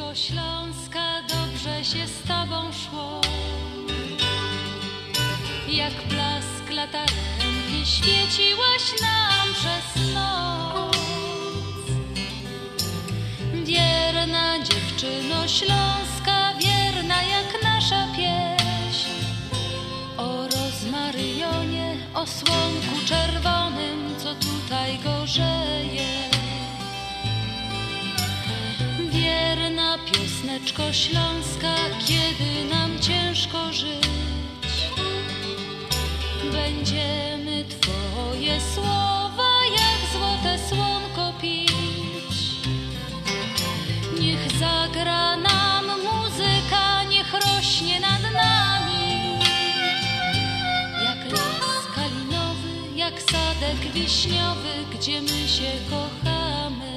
Córeczko Śląska, dobrze się z tobą szło. Jak blask latarni świeciłaś nam przez noc. Wierna dziewczyno Śląska, wierna jak nasza pieśń. O rozmaryjonie, o słonku czerwonym, co tutaj gorzeje. Wierna piosneczko Śląska, kiedy nam ciężko żyć, będziemy twoje słowa jak złote słonko pić. Niech zagra nam muzyka, niech rośnie nad nami, jak las kalinowy, jak sadek wiśniowy, gdzie my się kochamy.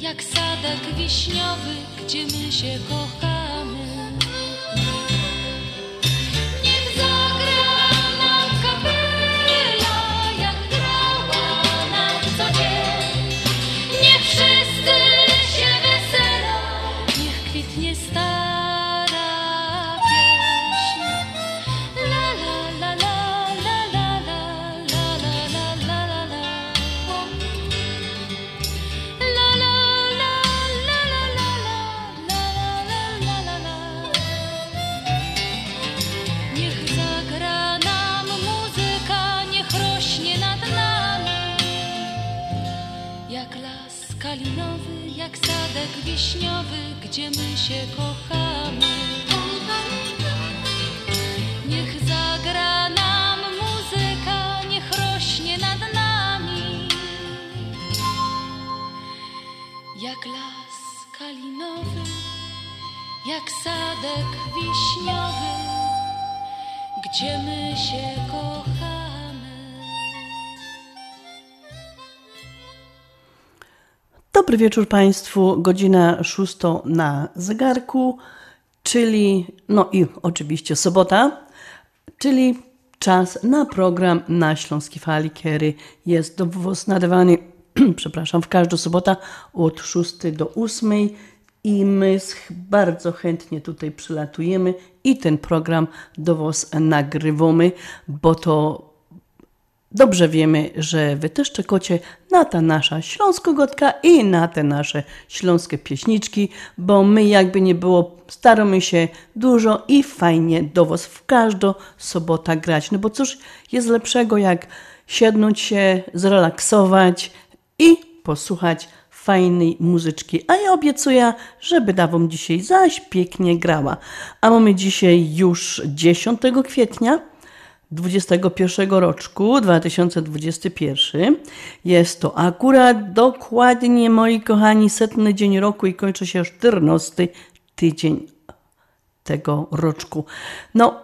Jak sadek wiśniowy, gdzie my się kochamy. Niech zagra nam kapela, jak grała nam co dzień. Niech wszyscy się weselą, niech kwitnie stara pieśń. La la la la la la la la la la la. Kalinowy, jak sadek wiśniowy, gdzie my się kochamy. Niech zagra nam muzyka, niech rośnie nad nami. Jak las kalinowy, jak sadek wiśniowy, gdzie my się kochamy. Dobry wieczór Państwu, godzina 6 na zegarku, czyli, no i oczywiście sobota, czyli czas na program na Śląskiej Fali, który jest nadawany, przepraszam, w każdą sobotę od 6 do 8 i my bardzo chętnie tutaj przylatujemy i ten program do Was nagrywamy, bo to dobrze wiemy, że wy też czekacie na ta nasza śląskogodka i na te nasze śląskie pieśniczki, bo my jakby nie było, staramy się dużo i fajnie do was w każdą sobotę grać. No bo cóż jest lepszego jak siednąć się, zrelaksować i posłuchać fajnej muzyczki. A ja obiecuję, że będę wam dzisiaj zaś pięknie grała. A mamy dzisiaj już 10 kwietnia. 21 roczku 2021. Jest to akurat dokładnie, moi kochani, 100. dzień roku i kończy się 14. tydzień tego roczku. No,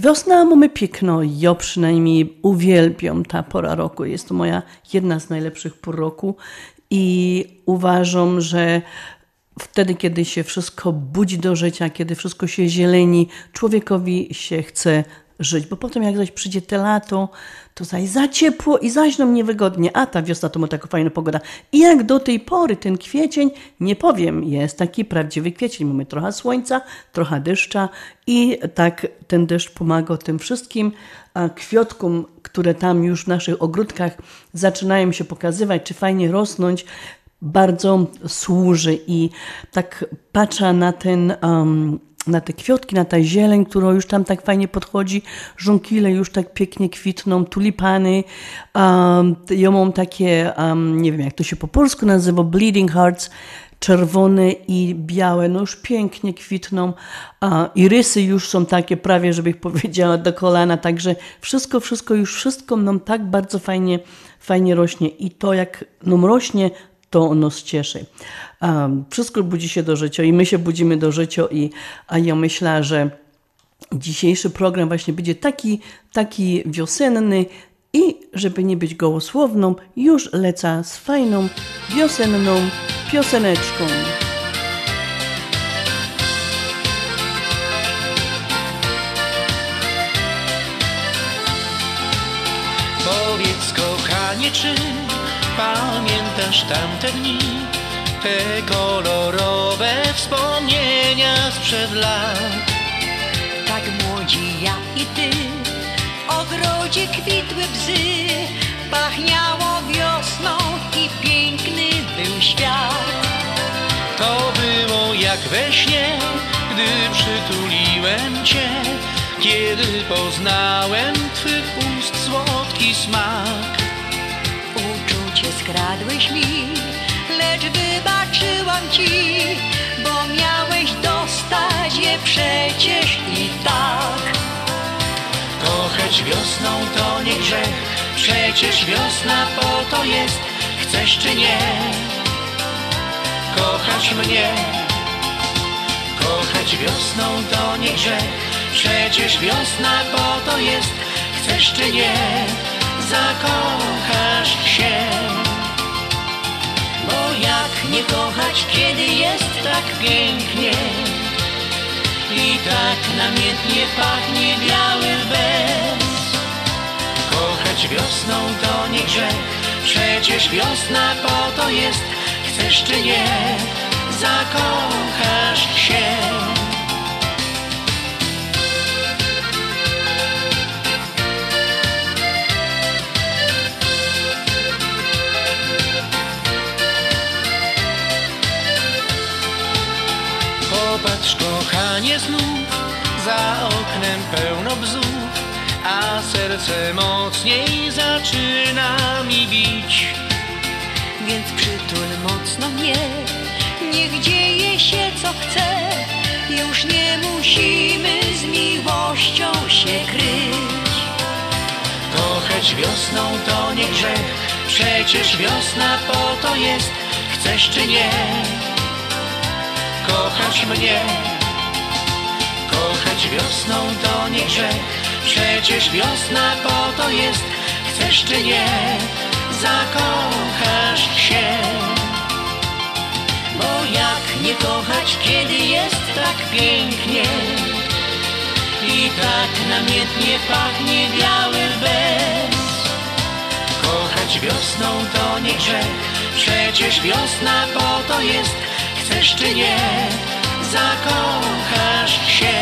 wiosna mamy piękno, ja przynajmniej uwielbiam ta pora roku. Jest to moja jedna z najlepszych pór roku i uważam, że wtedy, kiedy się wszystko budzi do życia, kiedy wszystko się zieleni, człowiekowi się chce żyć, bo potem jak zaś przyjdzie te lato, to zaś za ciepło i zaś nam niewygodnie, a ta wiosna to ma taką fajną pogodę. I jak do tej pory ten kwiecień, nie powiem, jest taki prawdziwy kwiecień. Mamy trochę słońca, trochę deszcza i tak ten deszcz pomaga tym wszystkim kwiatkom, które tam już w naszych ogródkach zaczynają się pokazywać, czy fajnie rosnąć, bardzo służy i tak patrzę na ten na te kwiatki, na ta zieleń, która już tam tak fajnie podchodzi, żonkile już tak pięknie kwitną, tulipany. Ja mam takie, nie wiem jak to się po polsku nazywa, bleeding hearts, czerwone i białe, no już pięknie kwitną i rysy już są takie prawie, żebym powiedziała, do kolana, także wszystko nam tak bardzo fajnie rośnie i to jak nam rośnie, to nas cieszy. Wszystko budzi się do życia i my się budzimy do życia a ja myślę, że dzisiejszy program właśnie będzie taki wiosenny i żeby nie być gołosłowną, już lecę z fajną wiosenną pioseneczką. Powiedz kochanie, czy pamiętasz tamte dni, te kolorowe wspomnienia sprzed lat? Tak młodzi ja i ty, w ogrodzie kwitły bzy, pachniało wiosną i piękny był świat. To było jak we śnie, gdy przytuliłem cię, kiedy poznałem twych ust słodki smak. Uczucie skradłeś mi, lecz wybaczyłam ci, bo miałeś dostać je przecież i tak. Kochać wiosną to nie grzech, przecież wiosna po to jest, chcesz czy nie, kochasz mnie. Kochać wiosną to nie grzech, przecież wiosna po to jest, chcesz czy nie, zakochasz się. Bo jak nie kochać, kiedy jest tak pięknie i tak namiętnie pachnie biały bez. Kochać wiosną to nie grzech, przecież wiosna po to jest, chcesz czy nie, zakochasz się. Popatrz kochanie znów, za oknem pełno bzów, a serce mocniej zaczyna mi bić. Więc przytul mocno mnie, niech dzieje się co chce, już nie musimy z miłością się kryć. Kochać wiosną to nie grzech, przecież wiosna po to jest, chcesz czy nie, kochasz mnie. Kochać wiosną to nie grzech, przecież wiosna po to jest, chcesz czy nie, zakochasz się. Bo jak nie kochać, kiedy jest tak pięknie i tak namiętnie pachnie biały bez. Kochać wiosną to nie grzech, przecież wiosna po to jest, chcesz czy nie, zakochasz się.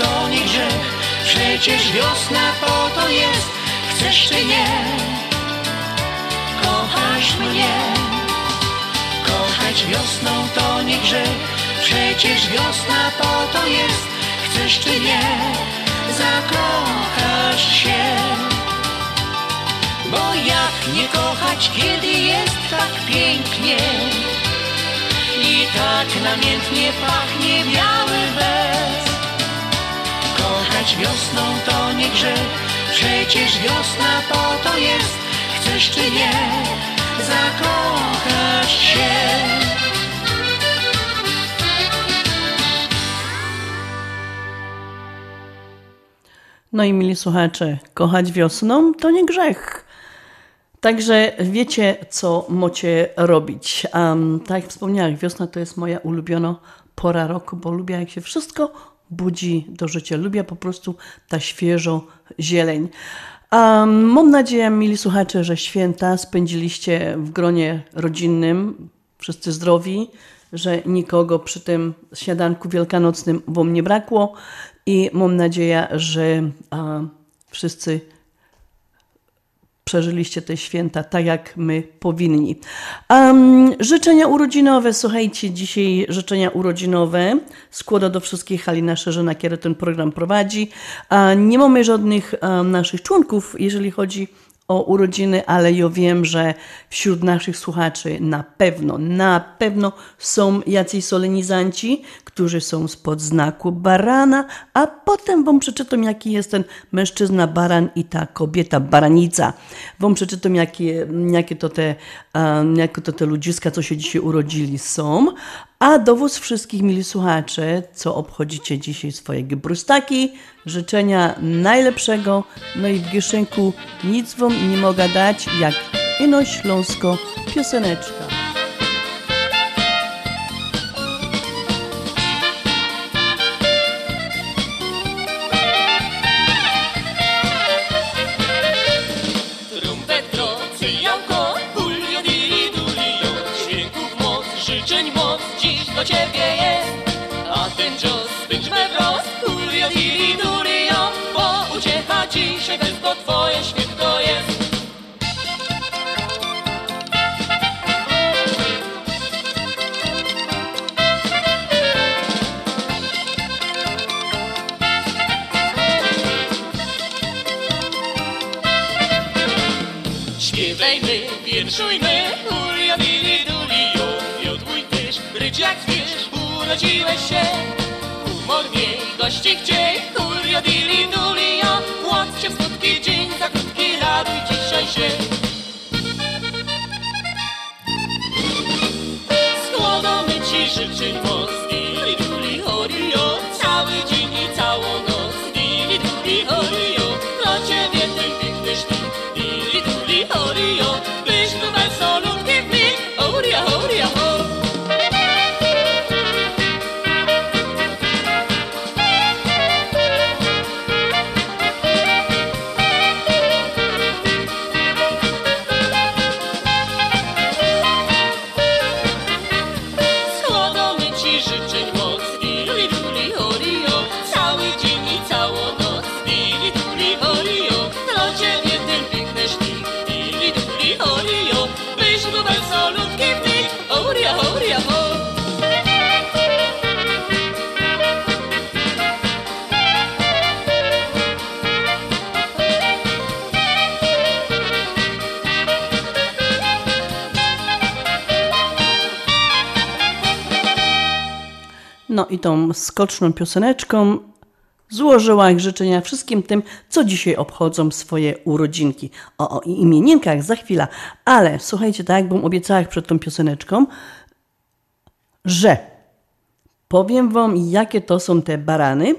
To nie grzech, przecież wiosna po to jest, chcesz czy nie, kochasz mnie. Kochać wiosną to nie grzech, przecież wiosna po to jest, chcesz czy nie, zakochasz się. Bo jak nie kochać, kiedy jest tak pięknie i tak namiętnie pachnie biały bez. Kochać wiosną to nie grzech, przecież wiosna po to jest, chcesz czy nie, zakochasz się. No i mili słuchacze, kochać wiosną to nie grzech. Także wiecie, co macie robić. Tak jak wspomniałam, wiosna to jest moja ulubiona pora roku, bo lubię, jak się wszystko budzi do życia. Lubię po prostu ta świeżą zieleń. Mam nadzieję, mili słuchacze, że święta spędziliście w gronie rodzinnym, wszyscy zdrowi, że nikogo przy tym śniadanku wielkanocnym wam nie brakło i mam nadzieję, że wszyscy przeżyliście te święta tak, jak my powinni. Życzenia urodzinowe. Słuchajcie, dzisiaj życzenia urodzinowe składa do wszystkich Halina Szerzyna, która ten program prowadzi. Nie mamy żadnych naszych członków, jeżeli chodzi o urodziny, ale ja wiem, że wśród naszych słuchaczy na pewno są jacyś solenizanci, którzy są spod znaku barana, a potem wam przeczytam, jaki jest ten mężczyzna baran i ta kobieta baranica. Wam przeczytam, jakie to te ludziska, co się dzisiaj urodzili, są. A do was wszystkich, mili słuchacze, co obchodzicie dzisiaj swoje brustaki, życzenia najlepszego, no i w gieszynku nic wam nie mogę dać, jak ino śląsko pioseneczka. Ciebie jest, a ten cios spędźmy wprost, kulio dili dulio, bo uciecha dzisiaj tylko twoje śmiech to jest. Śpiewajmy, wierszujmy, kulio dili dulio, wiodłuj też, rycz jak urodziłeś się, humor miej, gości chciej, kurio dili dulio, łącz się w skutki dzień, za krótki raduj dzisiaj się. Składamy ci życzeń moc, dili duli horio, cały dzień i całą noc, dili duli horio, dla ciebie ten piękny sztuk, dili duli horio, byś był wesolutki w mig, horia, horia, horia. No i tą skoczną pioseneczką złożyłam życzenia wszystkim tym, co dzisiaj obchodzą swoje urodzinki. O imienienkach za chwilę, ale słuchajcie, tak jak bym obiecała przed tą pioseneczką, że powiem wam, jakie to są te barany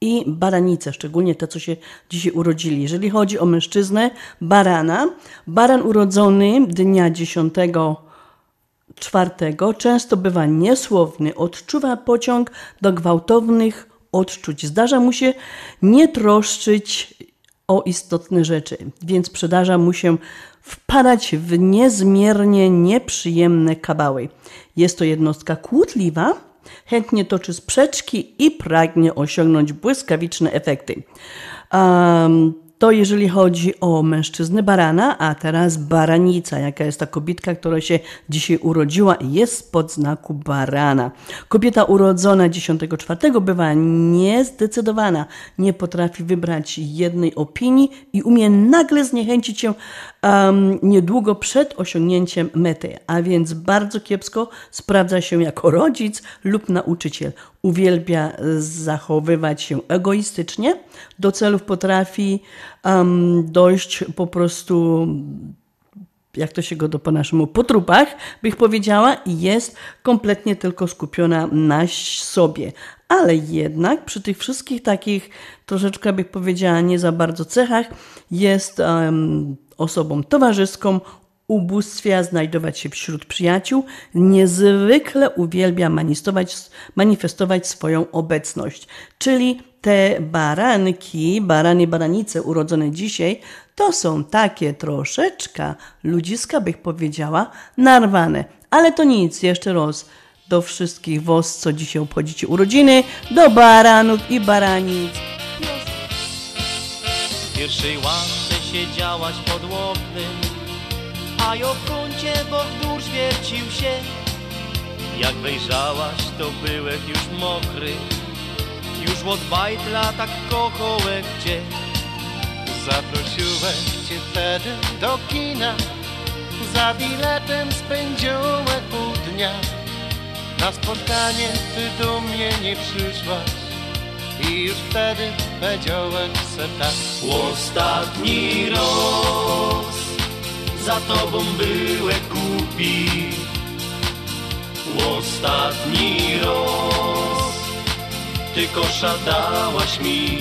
i baranice, szczególnie te, co się dzisiaj urodzili. Jeżeli chodzi o mężczyznę, barana, baran urodzony dnia 10 czwartego często bywa niesłowny, odczuwa pociąg do gwałtownych odczuć. Zdarza mu się nie troszczyć o istotne rzeczy, więc przydarza mu się wpadać w niezmiernie nieprzyjemne kabały. Jest to jednostka kłótliwa, chętnie toczy sprzeczki i pragnie osiągnąć błyskawiczne efekty. To jeżeli chodzi o mężczyznę barana, a teraz baranica, jaka jest ta kobietka, która się dzisiaj urodziła, jest spod znaku barana. Kobieta urodzona 10 czwartego bywa niezdecydowana, nie potrafi wybrać jednej opinii i umie nagle zniechęcić się niedługo przed osiągnięciem mety, a więc bardzo kiepsko sprawdza się jako rodzic lub nauczyciel. Uwielbia zachowywać się egoistycznie, do celów potrafi dojść po prostu, jak to się go do po naszemu, po trupach, bych powiedziała, i jest kompletnie tylko skupiona na sobie. Ale jednak przy tych wszystkich takich, troszeczkę bych powiedziała, nie za bardzo cechach, jest osobą towarzyską, ubóstwia znajdować się wśród przyjaciół, niezwykle uwielbia manifestować swoją obecność. Czyli te baranki, barany, baranice urodzone dzisiaj, to są takie troszeczkę ludziska, bych powiedziała, narwane. Ale to nic, jeszcze raz. do wszystkich was, co dzisiaj obchodzicie urodziny, do baranów i baranic. W pierwszej łance siedziałaś podłognym, a ja w kącie wokół wiercił się. Jak wejrzałaś, to byłek już mokry, już od bajtla tak kokołek cię. Zaprosiłem cię wtedy do kina, za biletem spędziłem pół dnia. Na spotkanie ty do mnie nie przyszłaś i już wtedy powiedziałem se tak. Ostatni raz za tobą byłem głupi, ostatni raz ty kosza dałaś mi,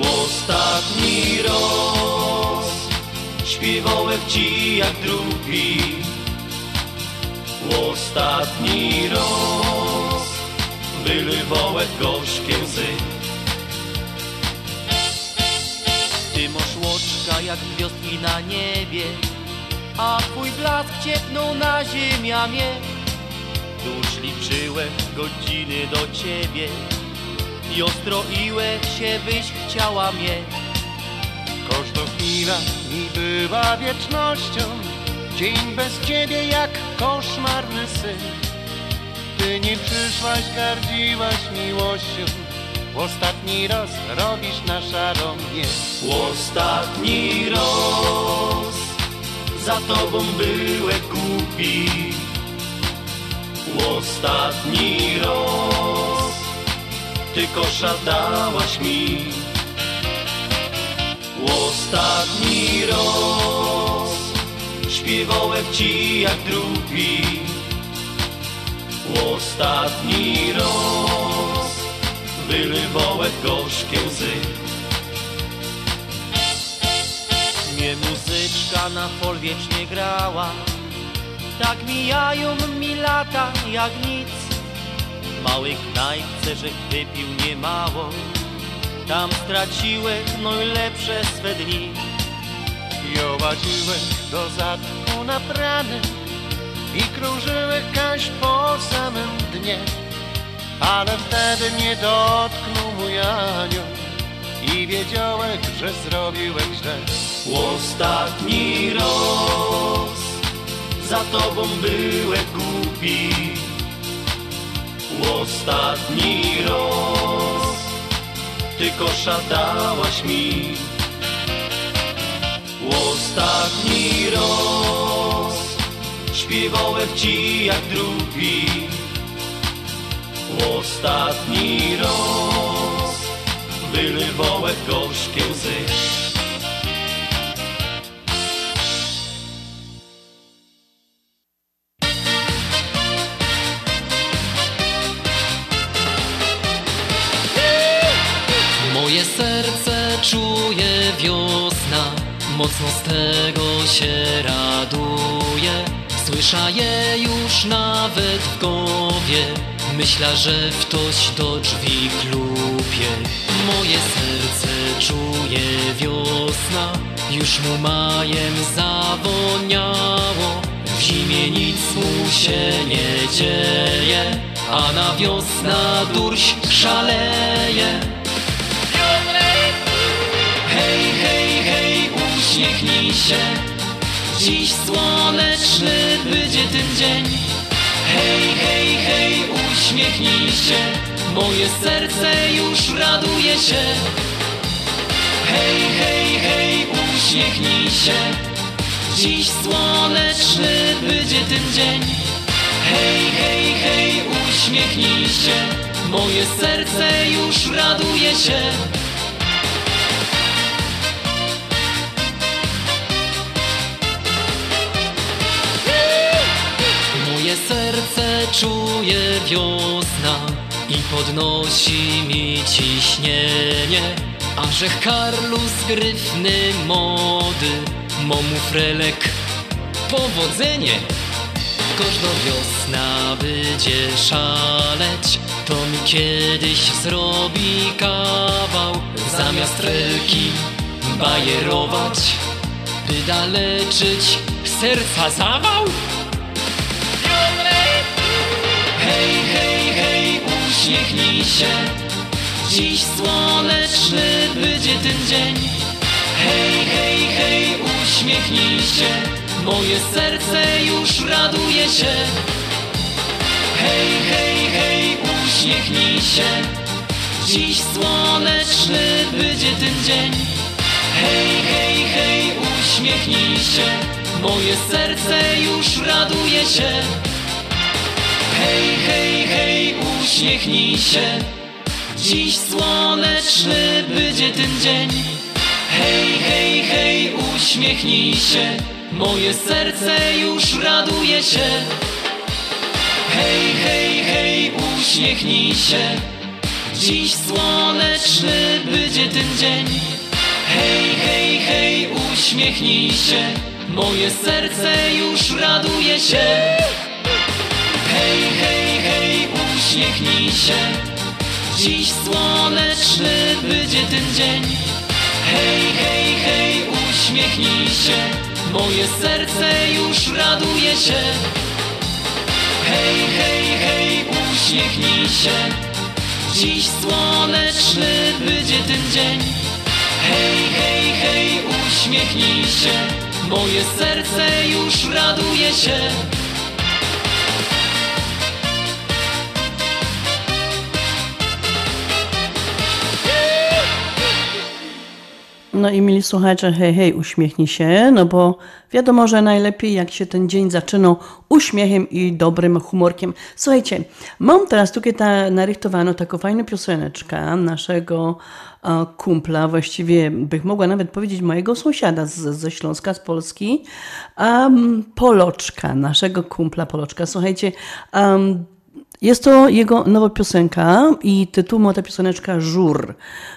ostatni raz śpiewałem ci jak drugi, ostatni raz wylewałem gorzkie łzy. Ty masz łoczka jak gwiazdki na niebie, a twój blask ciepnął na ziemiamie. Tuż liczyłem godziny do ciebie i ostroiłek się, byś chciała mnie. Każda chwila mi była wiecznością, dzień bez ciebie jak koszmarny sen. Ty nie przyszłaś, gardziłaś miłością, ostatni raz robisz na szaro mnie. Ostatni raz za tobą byłem głupi, ostatni raz ty kosza dałaś mi, ostatni raz śpiewałem ci jak drugi, ostatni raz wylewałem gorzkie łzy. Mnie muzyczka na fol wiecznie grała, tak mijają mi lata jak nic. W małej knajpce, że wypił niemało, tam straciłem najlepsze swe dni. Ja łaziłem do zadku naprany i krążyłem kaś po samym dnie, ale wtedy mnie dotknął mój anioł i wiedziałem, że zrobiłem źle. Ostatni raz za tobą byłem głupi, ostatni raz ty kosza dałaś mi, ostatni raz śpiewałem ci jak drugi, ostatni raz wylewałem gorzkie łzy. Czuje wiosna, mocno z tego się raduje. Słysza je już nawet w głowie, myśla, że ktoś do drzwi klupie. Moje serce czuje wiosna, już mu majem zawoniało. W zimie nic mu się nie dzieje, a na wiosna durś szaleje. Uśmiechnij się, dziś słoneczny będzie ten dzień. Hej, hej, hej, uśmiechnij się, moje serce już raduje się. Hej, hej, hej, uśmiechnij się, dziś słoneczny będzie ten dzień. Hej, hej, hej, uśmiechnij się, moje serce już raduje się. Moje serce czuje wiosna i podnosi mi ciśnienie. A że Karlus gryfny mody, momu frelek powodzenie. Każda wiosna będzie szaleć, to mi kiedyś zrobi kawał. Zamiast relki bajerować, by daleczyć serca zawał. Hej, hej, hej, uśmiechnij się, dziś słoneczny będzie ten dzień. Hej, hej, hej, uśmiechnij się, moje serce już raduje się. Hej, hej, hej, uśmiechnij się, dziś słoneczny będzie ten dzień. Hej, hej, hej, uśmiechnij się, moje serce już raduje się. Hej, hej, hej, uśmiechnij się, dziś słoneczny będzie ten dzień. Hej, hej, hej, uśmiechnij się, moje serce już raduje się. Hej, hej, hej, uśmiechnij się, dziś słoneczny będzie ten dzień. Hej, hej, hej, uśmiechnij się, moje serce już raduje się. Hej, hej, hej, uśmiechnij się, dziś słoneczny będzie ten dzień. Hej, hej, hej, uśmiechnij się, moje serce już raduje się. Hej, hej, hej, uśmiechnij się, dziś słoneczny będzie ten dzień. Hej, hej, hej, uśmiechnij się, moje serce już raduje się. No i mili słuchacze, hej, hej, uśmiechnij się, no bo wiadomo, że najlepiej jak się ten dzień zaczynał uśmiechem i dobrym humorkiem. Słuchajcie, mam teraz tutaj narychtowaną taką fajną pioseneczkę naszego kumpla, właściwie bych mogła nawet powiedzieć mojego sąsiada ze Śląska, z Polski, Poloczka, naszego kumpla Poloczka. Słuchajcie, jest to jego nowa piosenka i tytuł ma ta pioseneczka Żur.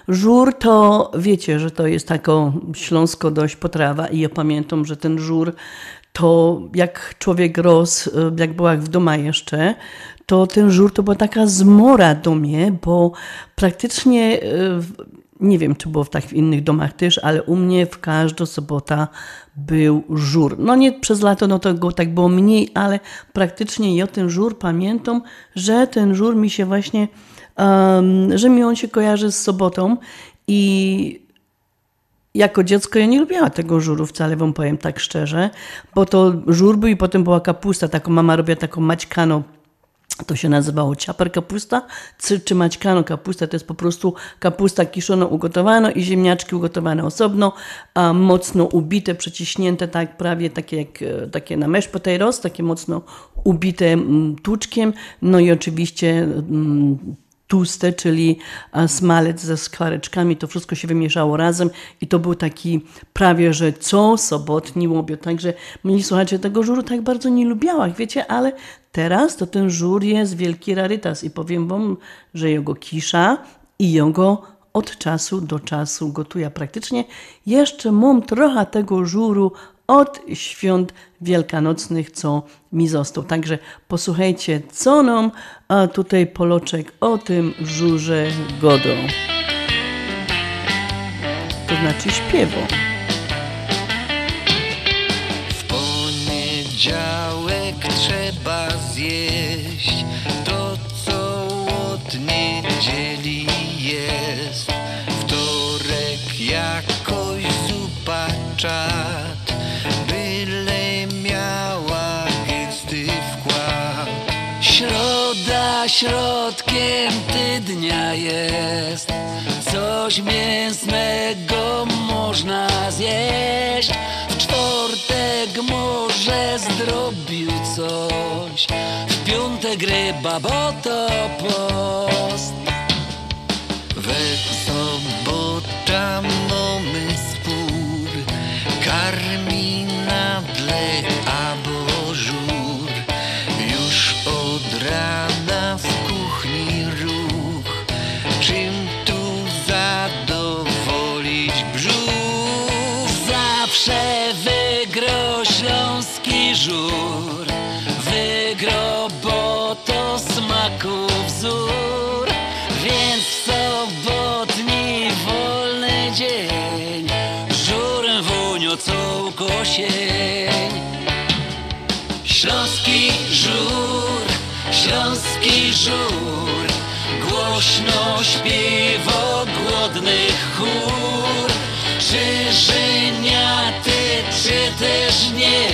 Żur to, wiecie, że to jest taka śląsko dość potrawa i ja pamiętam, że ten żur to jak człowiek rósł, jak była w domu jeszcze, to ten żur to była taka zmora do mnie, bo praktycznie, nie wiem czy było tak w innych domach też, ale u mnie w każdą sobotę był żur. No nie przez lato, no to go tak było mniej, ale praktycznie ja ten żur pamiętam, że ten żur mi się właśnie, że mi on się kojarzy z sobotą i jako dziecko ja nie lubiła tego żuru wcale, wam powiem tak szczerze, bo to żur był i potem była kapusta, taką mama robiła taką maćkaną. To się nazywało ciaper kapusta, czy maćkano kapusta, to jest po prostu kapusta kiszona ugotowana i ziemniaczki ugotowane osobno, a mocno ubite, przeciśnięte, tak prawie takie jak takie na mashed potatoes, takie mocno ubite tłuczkiem, no i oczywiście tłuste, czyli smalec ze skwareczkami, to wszystko się wymieszało razem i to był taki prawie, że co sobotni łobiot. Także mnie, słuchajcie, tego żuru tak bardzo nie lubiała, wiecie, ale teraz to ten żur jest wielki rarytas i powiem wam, że jego kisza i jego od czasu do czasu gotuję. Praktycznie jeszcze mam trochę tego żuru od świąt wielkanocnych, co mi został. Także posłuchajcie, co nam tutaj Poloczek o tym żurze godo. To znaczy śpiewo. W poniedziałek trzeba zjeść to, co od niedzieli jest. Wtorek jakoś zupa czad. Środkiem tydnia jest, coś mięsnego można zjeść. W czwartek może zdrobił coś, w piątek ryba, bo to post. We sobotę mamy spór, karmi na dle albo żur. Już od rana żur wygro, bo to smaku wzór, więc w sobotni wolny dzień żurem wuniocą kosień. Śląski żur, Śląski żur głośno śpiewa głodnych chór. Czy żyniaty, czy też nie,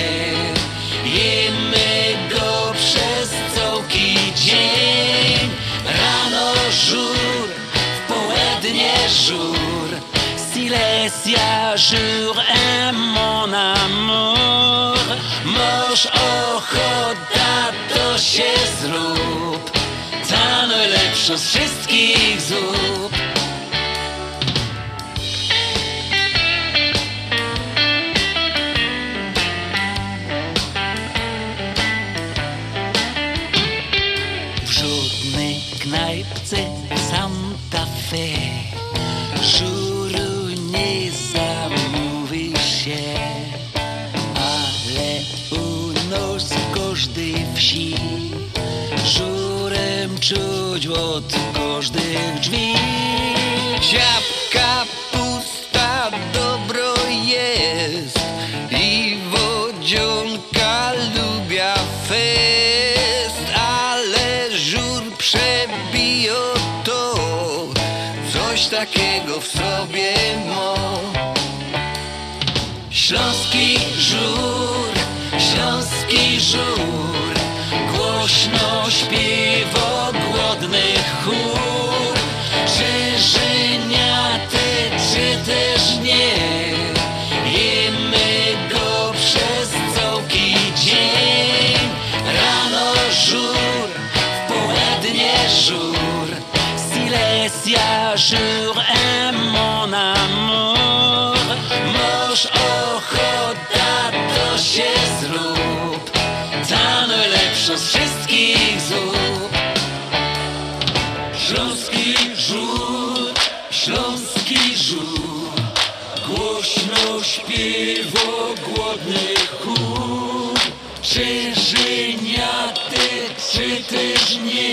jemy go przez całki dzień. Rano żur, w południe żur, Silesia żur et mon amour. Masz ochota, to się zrób, ta najlepsza z wszystkich zup. W żudnej knajpce Santa Fe żuru nie zamówi się, ale u nas w każdej wsi żurem czuć od każdych drzwi. Ziapka pusta dobro jest i wodzionka lubia fest, ale żur przebijo to, coś takiego w sobie ma. Śląski żur głośno śpiewa głodny chór. Czy żyniaty, czy też nie, jemy go przez całki dzień. Rano żur, w południe żur, Silesia żur et mon amour. Masz ochota, to się zrób, ta najlepsza z wszystkich zup. Śląski żur głośno śpiewa głodny chór. Czy żyniaty, czy też nie,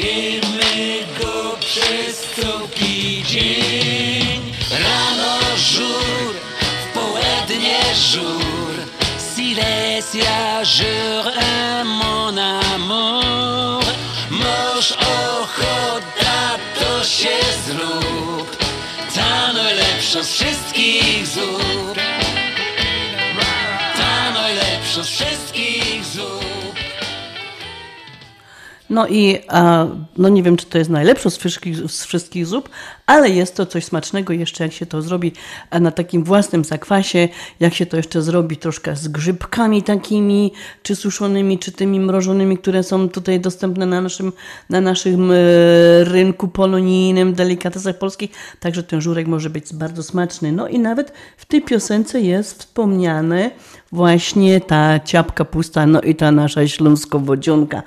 jemy go przez całki dzień. Rano żur, w południe żur, Silesia żur et mon amour. Masz ochota, to się zrób, ta najlepsza z wszystkich zup. Ta najlepsza z wszystkich zup. No i no nie wiem, czy to jest najlepsze z wszystkich zup, ale jest to coś smacznego jeszcze, jak się to zrobi na takim własnym zakwasie, jak się to jeszcze zrobi troszkę z grzybkami takimi, czy suszonymi, czy tymi mrożonymi, które są tutaj dostępne na naszym rynku polonijnym, delikatesach polskich. Także ten żurek może być bardzo smaczny. No i nawet w tej piosence jest wspomniany właśnie ta ciapka pusta, no i ta nasza śląsko-wodzionka.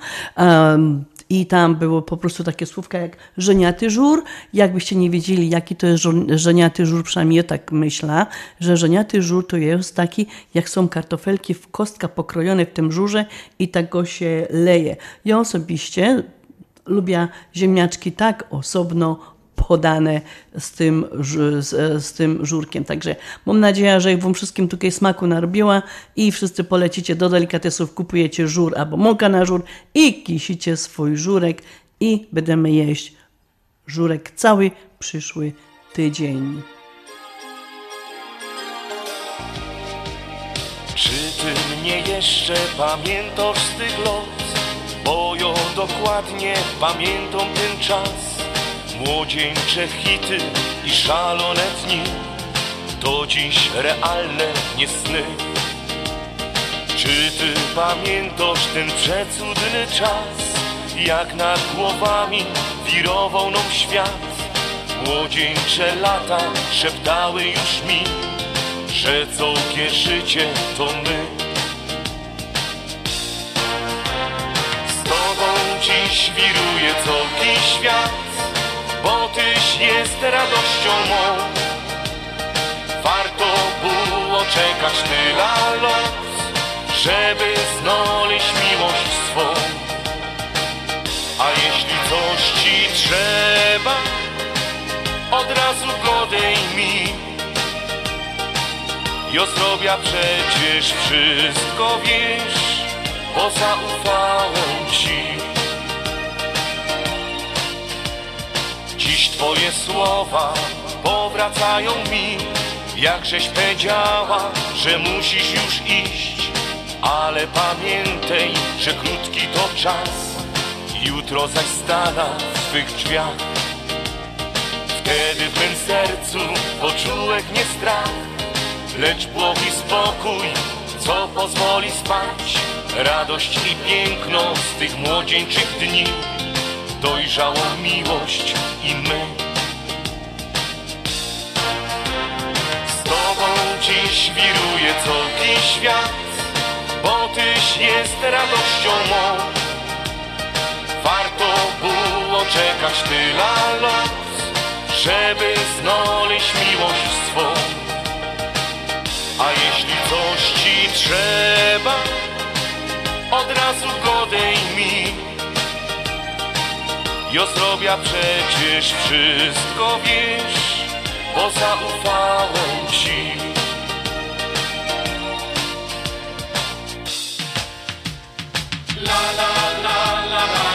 I tam było po prostu takie słówka jak żeniaty żur. Jakbyście nie wiedzieli, jaki to jest żeniaty żur, przynajmniej ja tak myślę, że żeniaty żur to jest taki, jak są kartofelki w kostka pokrojone w tym żurze i tak go się leje. Ja osobiście lubię ziemniaczki tak osobno podane z tym żurkiem. Także mam nadzieję, że wam wszystkim tutaj smaku narobiła i wszyscy polecicie do delikatesów, kupujecie żur albo mąka na żur i kisicie swój żurek i będziemy jeść żurek cały przyszły tydzień. Czy ty mnie jeszcze pamiętasz z tych lot? Bo ja dokładnie pamiętam ten czas. Młodzieńcze hity i szalone dni to dziś realne nie sny. Czy ty pamiętasz ten przecudny czas, jak nad głowami wirował nam świat? Młodzieńcze lata szeptały już mi, że całkie życie to my. Z tobą dziś wiruje całki świat, bo tyś jest radością mą. Warto było czekać tyle lat, żeby znaleźć miłość swą. A jeśli coś ci trzeba, od razu godej mi. Ja zrobię przecież wszystko, wiesz, bo zaufałem Ci. Dziś Twoje słowa powracają mi, jakżeś powiedziała, że musisz już iść. Ale pamiętaj, że krótki to czas, jutro zaś stanę w Twych drzwiach. Wtedy w mym sercu poczułeś nie strach, lecz błogi spokój, co pozwoli spać. Radość i piękno z tych młodzieńczych dni, dojrzałą miłość i my. Z Tobą dziś wiruje co dziś świat, bo Tyś jest radością mą. Warto było czekać tyle lat, żeby znaleźć miłość swą. A jeśli coś Ci trzeba, od razu go daj mi. Jo, zrobię przecież wszystko, wiesz, bo zaufałem Ci. La la la la la.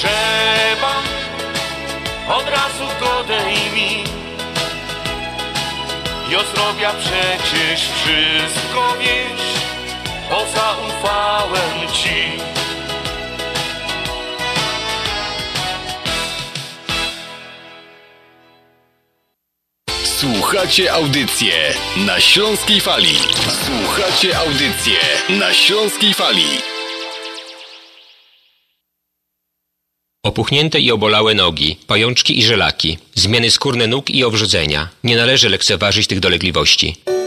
Trzeba, od razu go daj mi. Jo, zrobię przecież wszystko, wiesz, bo zaufałem Ci. Słuchacie audycję na Śląskiej Fali. Słuchacie audycję na Śląskiej Fali. Opuchnięte i obolałe nogi, pajączki i żelaki, zmiany skórne nóg i owrzodzenia. Nie należy lekceważyć tych dolegliwości.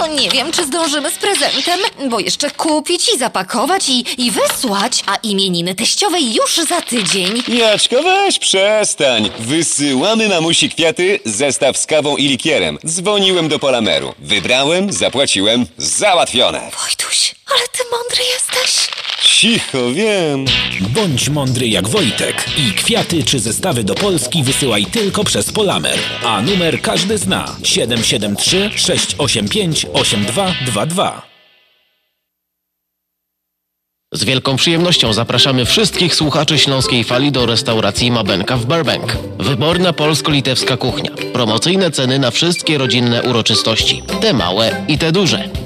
No nie wiem, czy zdążymy z prezentem, bo jeszcze kupić i zapakować i wysłać, a imieniny teściowej już za tydzień. Jaczko, weź przestań. Wysyłamy mamusi kwiaty, zestaw z kawą i likierem. Dzwoniłem do Polameru. Wybrałem, zapłaciłem, załatwione. Wojtuś, ale ty mądry jesteś. Cicho, wiem. Bądź mądry jak Wojtek i kwiaty czy zestawy do Polski wysyłaj tylko przez Polamer. A numer każdy zna. 773 685 8222. Z wielką przyjemnością zapraszamy wszystkich słuchaczy Śląskiej Fali do restauracji Mabenka w Burbank. Wyborna polsko-litewska kuchnia. Promocyjne ceny na wszystkie rodzinne uroczystości. Te małe i te duże.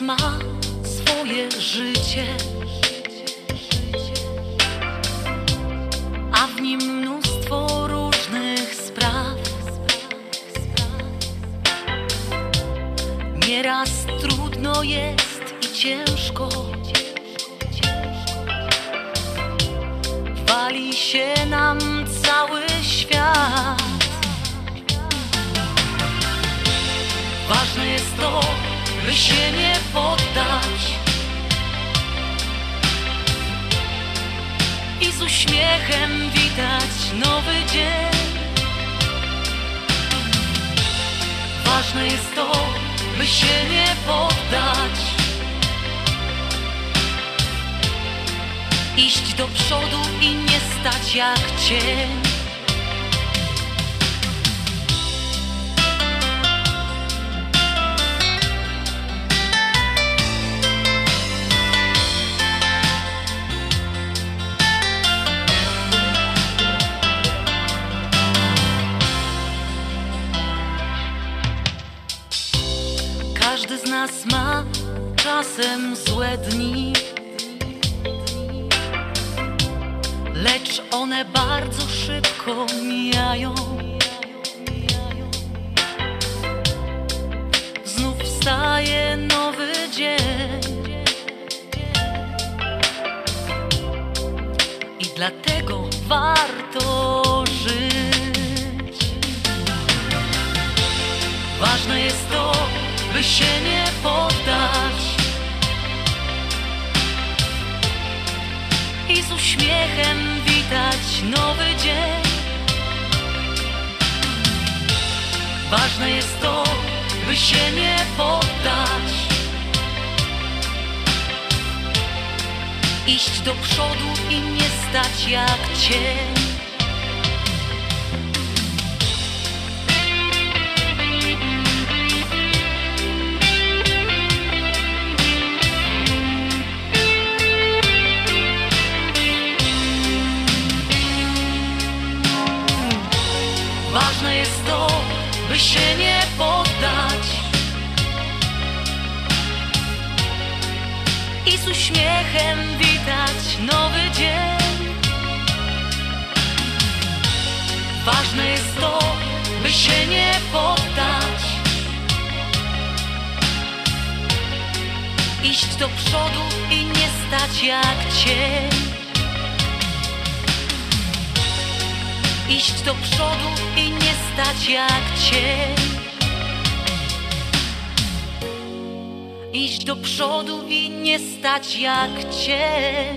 Ma swoje życie, a w nim mnóstwo różnych spraw. Nieraz trudno jest i ciężko, wali się nam cały świat. Ważne jest to, by się nie poddać i z uśmiechem witać nowy dzień. Ważne jest to, by się nie poddać iść do przodu i nie stać jak cień. Każdy z nas ma czasem złe dni, lecz one bardzo szybko mijają. Znów wstaje nowy dzień i dlatego warto żyć. Ważne jest to, by się nie poddać i z uśmiechem witać nowy dzień. Ważne jest to, by się nie poddać, iść do przodu i nie stać jak cień. Ważne jest to, by się nie poddać i z uśmiechem witać nowy dzień. Ważne jest to, by się nie poddać, iść do przodu i nie stać jak cień. Iść do przodu i nie stać jak cień. Iść do przodu i nie stać jak cień.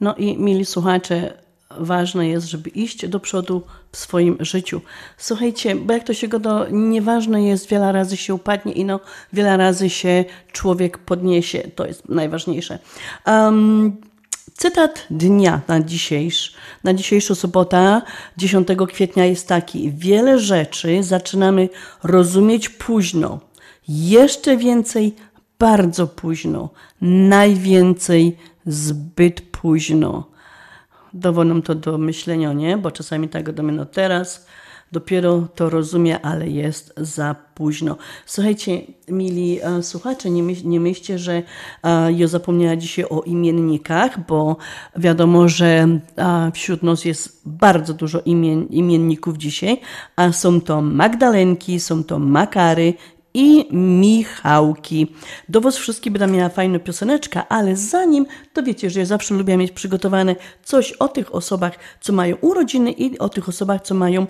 No i mili słuchacze, ważne jest, żeby iść do przodu w swoim życiu. Słuchajcie, bo jak to się gada, nieważne jest, wiele razy się upadnie i no, wiele razy się człowiek podniesie. To jest najważniejsze. Cytat dnia na dzisiejszą sobotę, 10 kwietnia jest taki. Wiele rzeczy zaczynamy rozumieć późno, jeszcze więcej bardzo późno, najwięcej zbyt późno. Dało nam to do myślenia, nie? Bo czasami tak dopiero teraz, dopiero to rozumie, ale jest za późno. Słuchajcie, mili słuchacze, nie myślcie, że ja zapomniała dzisiaj o imiennikach, bo wiadomo, że wśród nas jest bardzo dużo imienników dzisiaj, a są to Magdalenki, są to Makary i Michałki. Do was wszystkich będę miała fajną pioseneczkę, ale zanim, to wiecie, że ja zawsze lubię mieć przygotowane coś o tych osobach, co mają urodziny i o tych osobach, co mają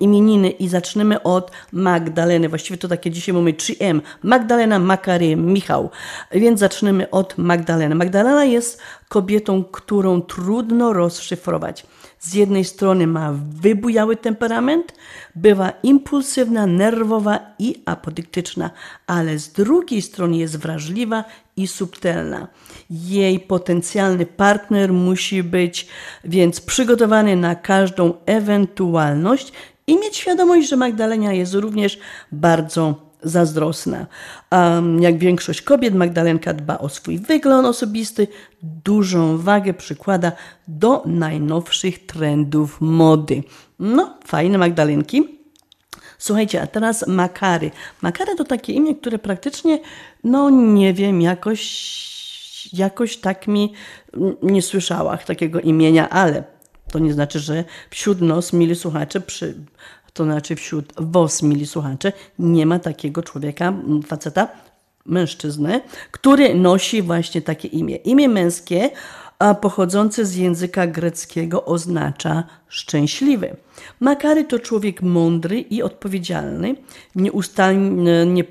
imieniny. I zaczniemy od Magdaleny. Właściwie to takie dzisiaj mamy 3M. Magdalena, Makary, Michał. Więc zaczniemy od Magdaleny. Magdalena jest kobietą, którą trudno rozszyfrować. Z jednej strony ma wybujały temperament, bywa impulsywna, nerwowa i apodyktyczna, ale z drugiej strony jest wrażliwa i subtelna. Jej potencjalny partner musi być więc przygotowany na każdą ewentualność i mieć świadomość, że Magdalena jest również bardzo zazdrosna. Jak większość kobiet, Magdalenka dba o swój wygląd osobisty, dużą wagę przykłada do najnowszych trendów mody. No, fajne Magdalenki. Słuchajcie, a teraz Makary. Makary to takie imię, które praktycznie, no nie wiem, jakoś tak mi nie słyszała takiego imienia, ale to nie znaczy, że wśród nas, mili słuchacze, to znaczy wśród was, mili słuchacze, nie ma takiego człowieka, faceta, mężczyzny, który nosi właśnie takie imię. Imię męskie pochodzące z języka greckiego oznacza szczęśliwy. Makary to człowiek mądry i odpowiedzialny, nieustannie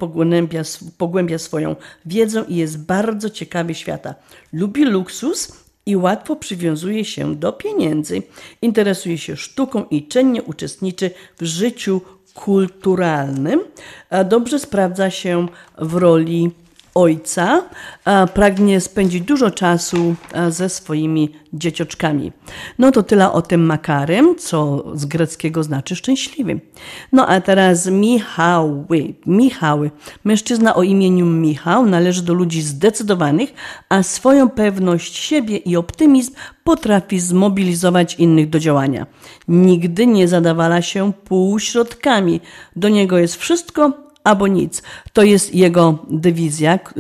pogłębia swoją wiedzę i jest bardzo ciekawy świata. Lubi luksus i łatwo przywiązuje się do pieniędzy. Interesuje się sztuką i czynnie uczestniczy w życiu kulturalnym. Dobrze sprawdza się w roli ojca pragnie spędzić dużo czasu ze swoimi dziecioczkami. No to tyle o tym makarem, co z greckiego znaczy szczęśliwy. No a teraz Michały. Mężczyzna o imieniu Michał należy do ludzi zdecydowanych, a swoją pewność siebie i optymizm potrafi zmobilizować innych do działania. Nigdy nie zadawala się półśrodkami. Do niego jest wszystko albo nic. To jest jego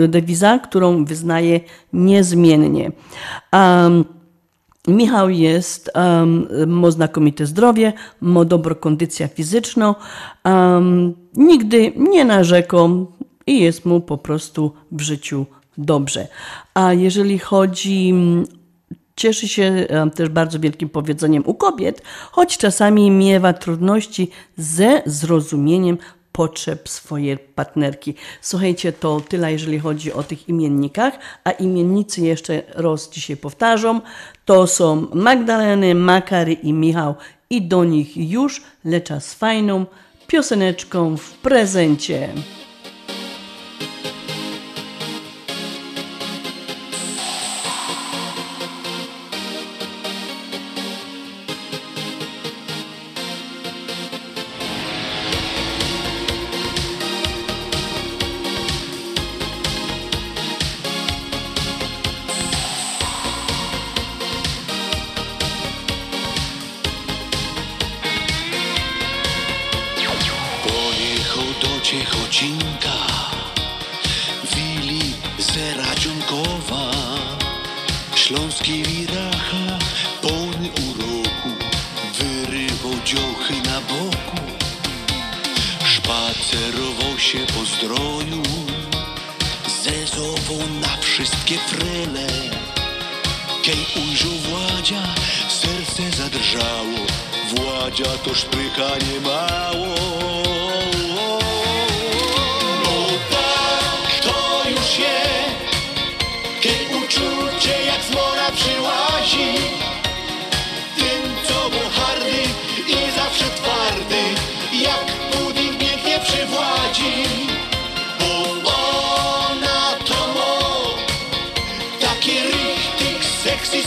dewiza, którą wyznaje niezmiennie. Michał ma znakomite zdrowie, ma dobrą kondycję fizyczną, nigdy nie narzeka i jest mu po prostu w życiu dobrze. A jeżeli chodzi cieszy się też bardzo wielkim powodzeniem u kobiet, choć czasami miewa trudności ze zrozumieniem potrzeb swojej partnerki. Słuchajcie, to tyle, jeżeli chodzi o tych imiennikach, a imiennicy jeszcze raz dzisiaj powtarzam, to są Magdaleny, Makary i Michał i do nich już lecza z fajną pioseneczką w prezencie.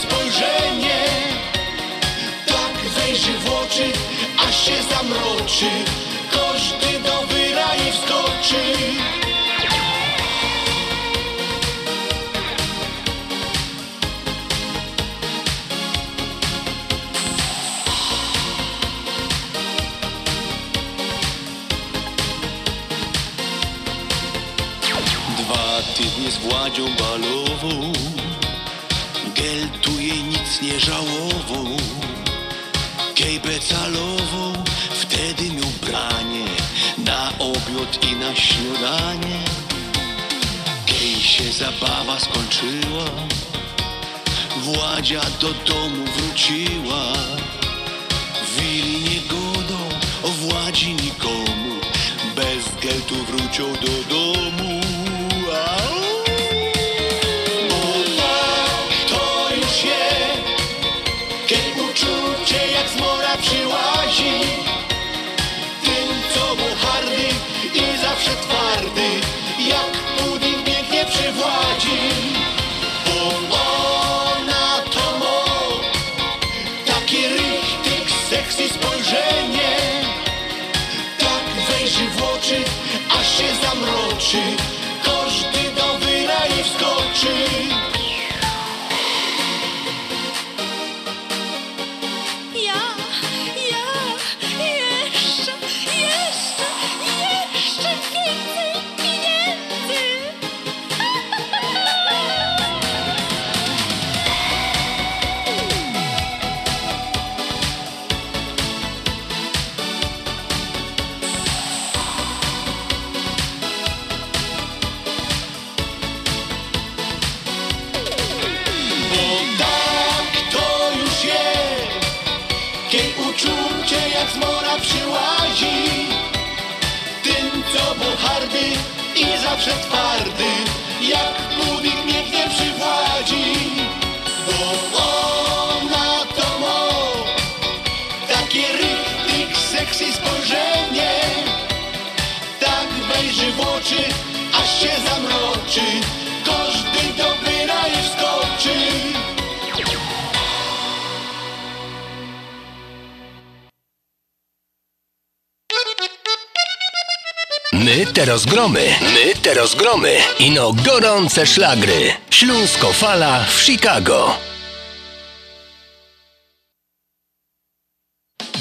Spojrzenie tak wejrzy w oczy, aż się zamroczy. My te rozgromy. Ino gorące szlagry. Śląsko Fala w Chicago.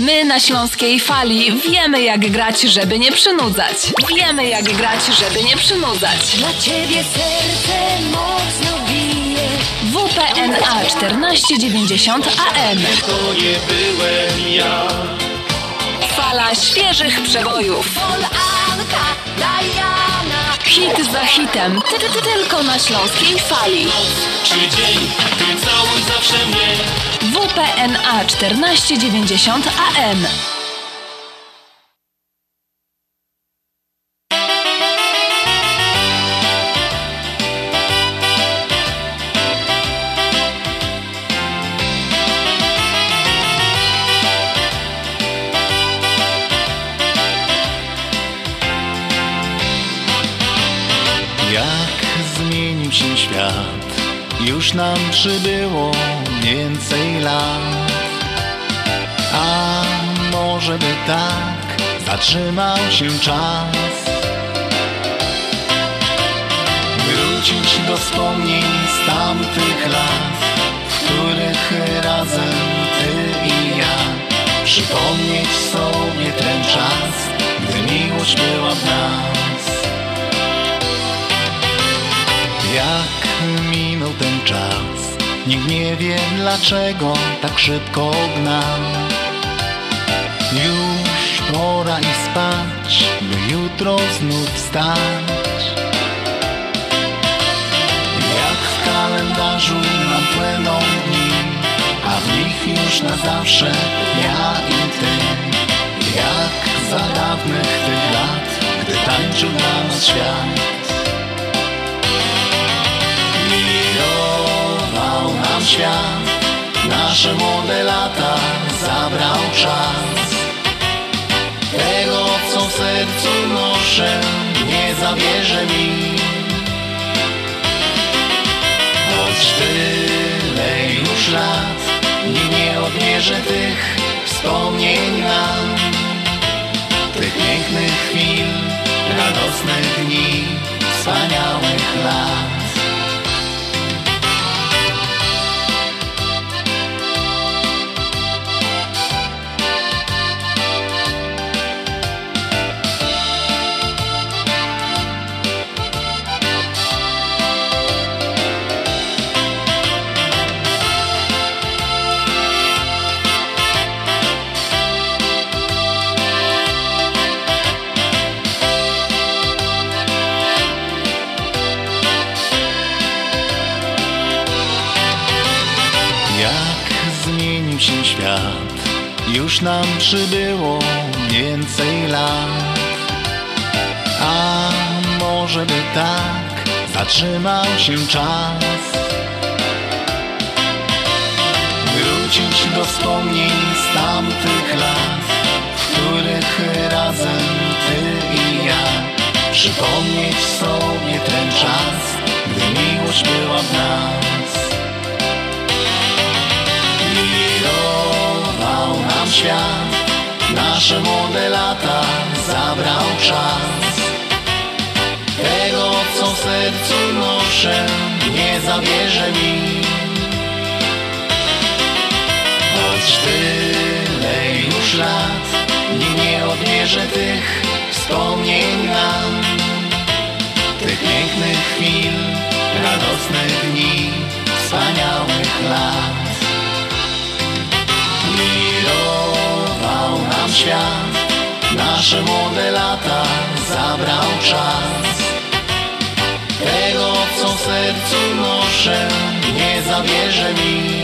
My na Śląskiej Fali wiemy, jak grać, żeby nie przynudzać. Wiemy, jak grać, żeby nie przynudzać. Dla ciebie serce mocno bije. WPNA 1490 AM. To nie byłem ja. Fala świeżych przebojów. Polanka, Diana. Hit za hitem, tylko na Śląskiej Fali. Czy dzień, ty całuj zawsze mnie. WPNA 1490 AM. Jak zmienił się świat, już nam przybyło więcej lat. A może by tak zatrzymał się czas, wrócić do wspomnień z tamtych lat, w których razem ty i ja, przypomnieć sobie ten czas, gdy miłość była w nas. Jak minął ten czas, nikt nie wie dlaczego tak szybko gnał. Już pora i spać, by jutro znów wstać. Jak w kalendarzu nam płyną dni, a w nich już na zawsze ja i ty. Jak za dawnych tych lat, gdy tańczył dla nas świat. Milował nam świat, nasze młode lata zabrał czas. Tego, co w sercu noszę, nie zabierze mi. Choć tyle już lat, nie odmierzę tych wspomnień nam, tych pięknych chwil, radosnych dni, wspaniałych lat. Już nam przybyło więcej lat, a może by tak zatrzymał się czas, wrócić do wspomnień z tamtych lat, w których razem ty i ja, przypomnieć sobie ten czas, gdy miłość była w nas. Milował nam świat, nasze młode lata zabrał czas. Tego, co w sercu noszę, nie zabierze mi. Choć tyle już lat, nie odmierzę tych wspomnień nam, tych pięknych chwil, radosnych dni, wspaniałych lat. Milował nam świat, nasze młode lata zabrał czas. Tego, co w sercu noszę, nie zabierze mi.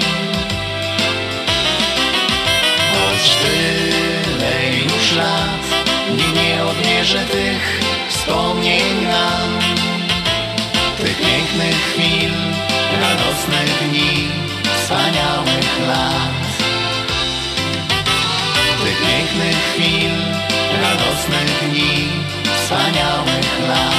Choć tyle już lat, nie odmierzę tych wspomnień nam, tych pięknych chwil, radosnych dni, wspaniałych lat. Tych pięknych chwil, radosnych dni, wspaniałych lat.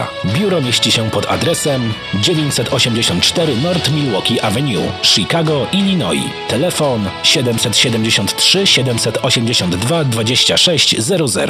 Biuro mieści się pod adresem 984 North Milwaukee Avenue, Chicago, Illinois. Telefon 773 782 2600.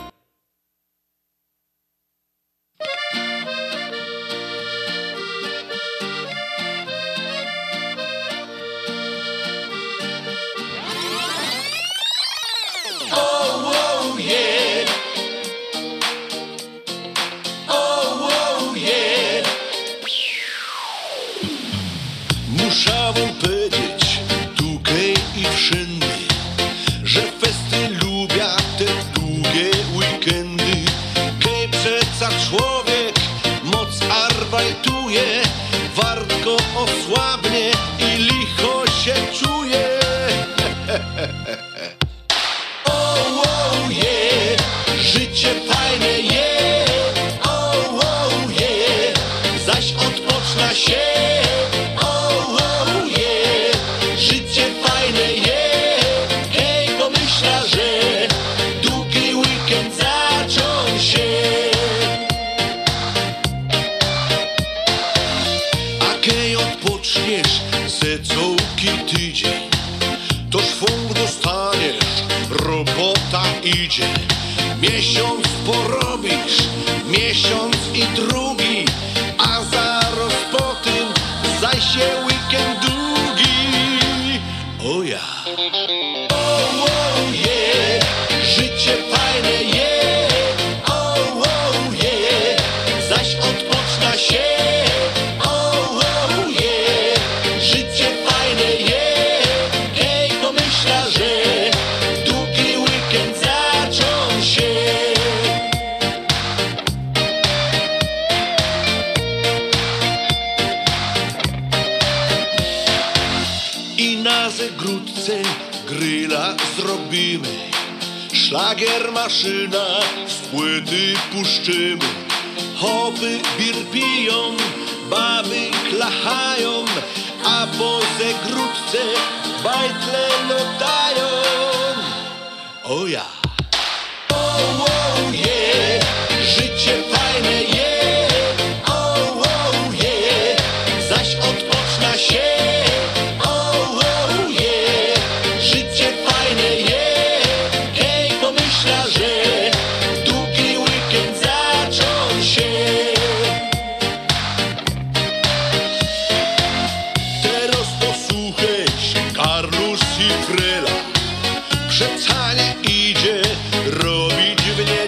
Przecale idzie robić w nie.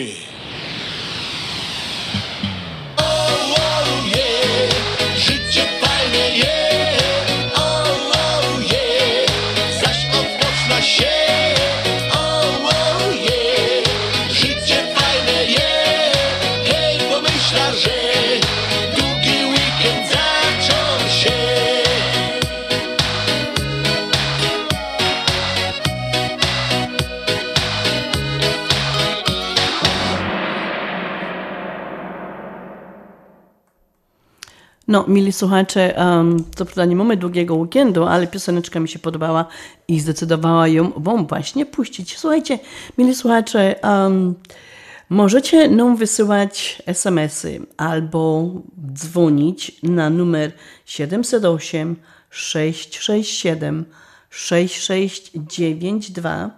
Unii. No, mili słuchacze, co prawda nie mamy długiego weekendu, ale pioseneczka mi się podobała i zdecydowała ją wam właśnie puścić. Słuchajcie, mili słuchacze, możecie nam wysyłać SMS-y albo dzwonić na numer 708 667 6692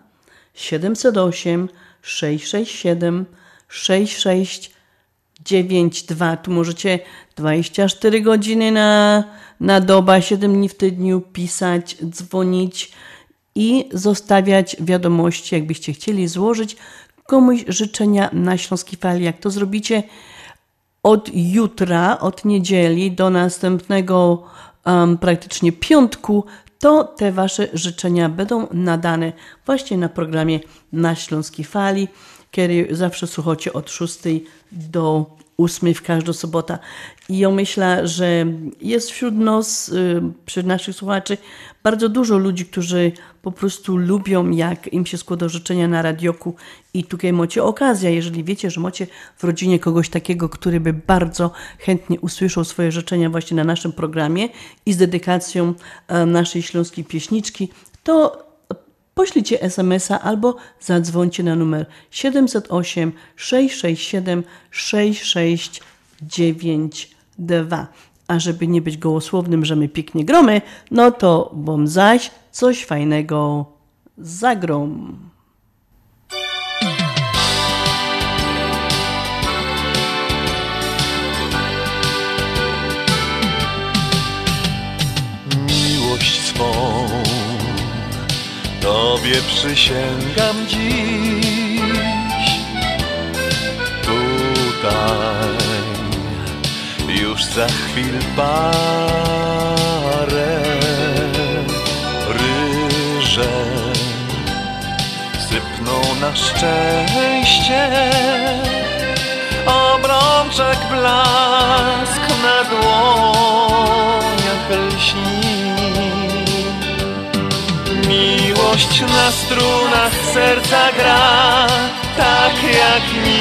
708 667 6692. Tu możecie 24 godziny na dobę, 7 dni w tygodniu pisać, dzwonić i zostawiać wiadomości, jakbyście chcieli złożyć komuś życzenia na Śląskiej Fali. Jak to zrobicie od jutra, od niedzieli do następnego praktycznie piątku, to te wasze życzenia będą nadane właśnie na programie na Śląskiej Fali, kiedy zawsze słuchacie od 6 do 8 w każdą sobotę. I ja myślę, że jest wśród nas, wśród naszych słuchaczy, bardzo dużo ludzi, którzy po prostu lubią, jak im się składa życzenia na radioku. I tutaj macie okazję, jeżeli wiecie, że macie w rodzinie kogoś takiego, który by bardzo chętnie usłyszał swoje życzenia właśnie na naszym programie i z dedykacją naszej śląskiej pieśniczki, to poślijcie SMS-a albo zadzwońcie na numer 708 667 6692. A żeby nie być gołosłownym, że my pięknie gromy, no to wam zaś coś fajnego zagrom. Miłość swą Tobie przysięgam dziś, tutaj już za chwil parę ryże sypną na szczęście, obrączek blask na dłoniach lśni. Miłość na strunach serca gra, tak jak nic.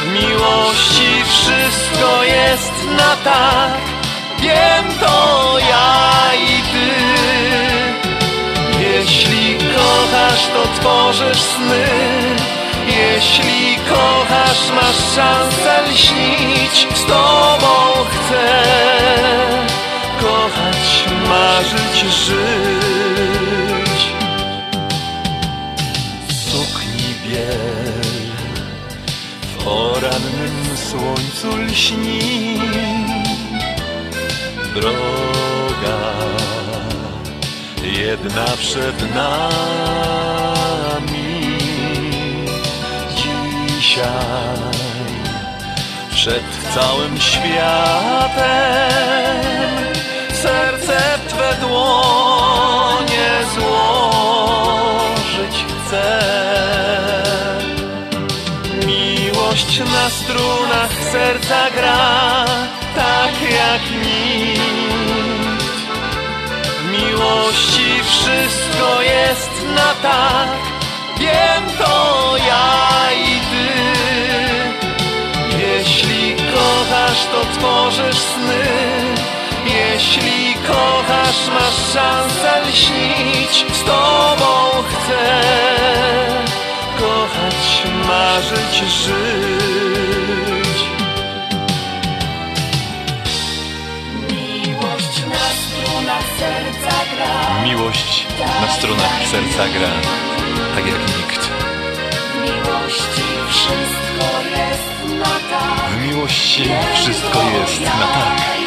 W miłości wszystko jest na tak, wiem to ja i ty. Jeśli kochasz, to tworzysz sny. Jeśli kochasz, masz szansę lśnić. Z tobą chcę kochać, marzyć, żyć. Sukni biel w porannym słońcu lśni, droga jedna przed nami. Dzisiaj przed całym światem serce w twe dłonie złożyć chcę. Miłość na strunach serca gra, tak jak nic. W miłości wszystko jest na tak, wiem to ja i ty. Jeśli kochasz, to tworzysz sny. Jeśli kochasz, masz szansę lśnić. Z tobą chcę kochać, marzyć, żyć. Miłość na strunach serca gra. Miłość na strunach serca gra, tak jak nikt. W miłości wszystko jest na tak. W miłości wszystko jest na tak.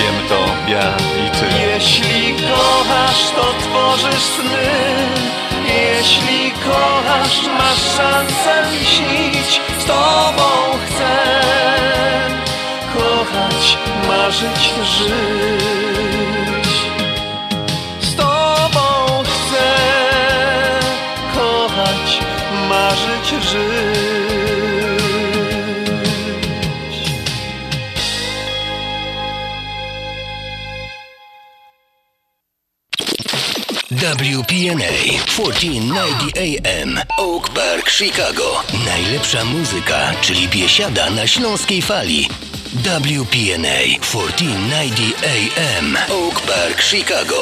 Wiem to ja i ty. Jeśli kochasz, to tworzysz sny. Jeśli kochasz, masz szansę śnić, z tobą chcę kochać, marzyć, żyć. Z tobą chcę kochać, marzyć, żyć. WPNA 1490 AM Oak Park, Chicago. Najlepsza muzyka, czyli biesiada na śląskiej fali. WPNA 1490 AM Oak Park, Chicago.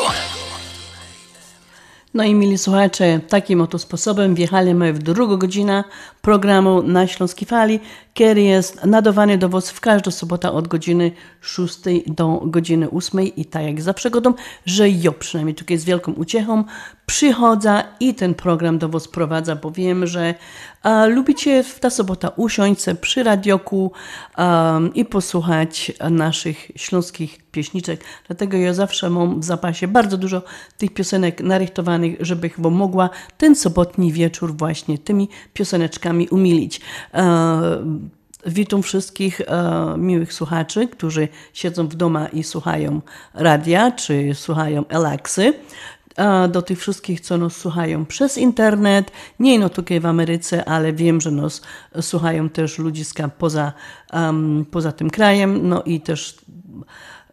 No i mili słuchacze, takim oto sposobem wjechaliśmy w drugą godzinę programu Na Śląskiej Fali, który jest nadawany do Was w każdą sobotę od godziny 6 do godziny 8 i tak jak zawsze godą, że ja przynajmniej tutaj z wielką uciechą przychodzę i ten program do Was prowadza, bo wiem, że lubicie w ta sobota usiąść przy radioku i posłuchać naszych śląskich pieśniczek. Dlatego ja zawsze mam w zapasie bardzo dużo tych piosenek narychtowanych, żeby chyba mogła ten sobotni wieczór właśnie tymi pioseneczkami umilić. Witam wszystkich miłych słuchaczy, którzy siedzą w domu i słuchają radia, czy słuchają Elaksy. Do tych wszystkich, co nas słuchają przez internet, nie no tutaj w Ameryce, ale wiem, że nas słuchają też ludziska poza tym krajem, no i też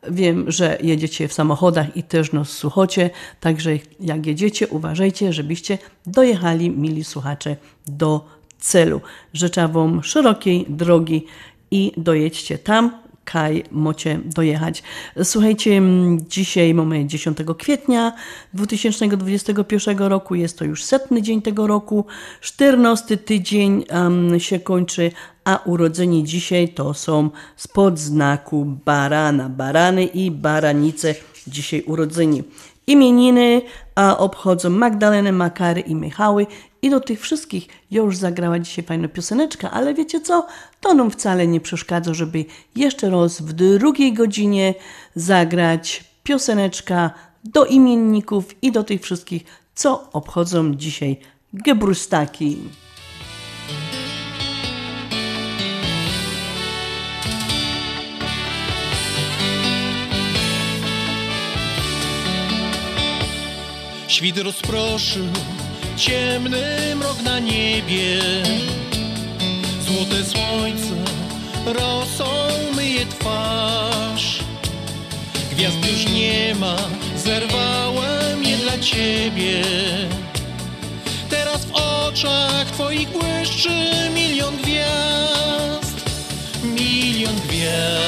wiem, że jedziecie w samochodach i też nas słuchacie, także jak jedziecie, uważajcie, żebyście dojechali, mili słuchacze, do celu. Życzę Wam szerokiej drogi i dojedźcie tam, kaj mocie dojechać. Słuchajcie, dzisiaj mamy 10 kwietnia 2021 roku, jest to już 100. dzień tego roku, 14 tydzień się kończy, a urodzeni dzisiaj to są spod znaku barana. Barany i baranice dzisiaj urodzeni. Imieniny obchodzą Magdalenę, Makary i Michały. I do tych wszystkich ja już zagrała dzisiaj fajna pioseneczka, ale wiecie co? To nam wcale nie przeszkadza, żeby jeszcze raz w drugiej godzinie zagrać pioseneczka do imienników i do tych wszystkich, co obchodzą dzisiaj geburstaki. Świt rozproszył ciemny mrok na niebie, złote słońce rosą myje twarz. Gwiazd już nie ma, zerwałem je dla ciebie. Teraz w oczach twoich błyszczy milion gwiazd. Milion gwiazd.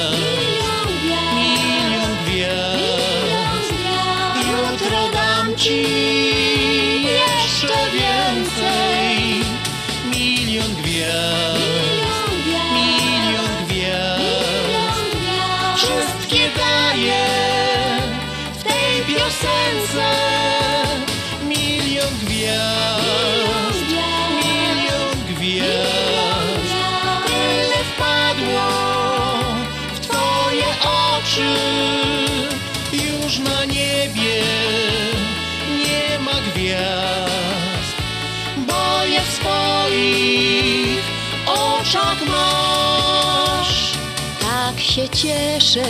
Cieszę,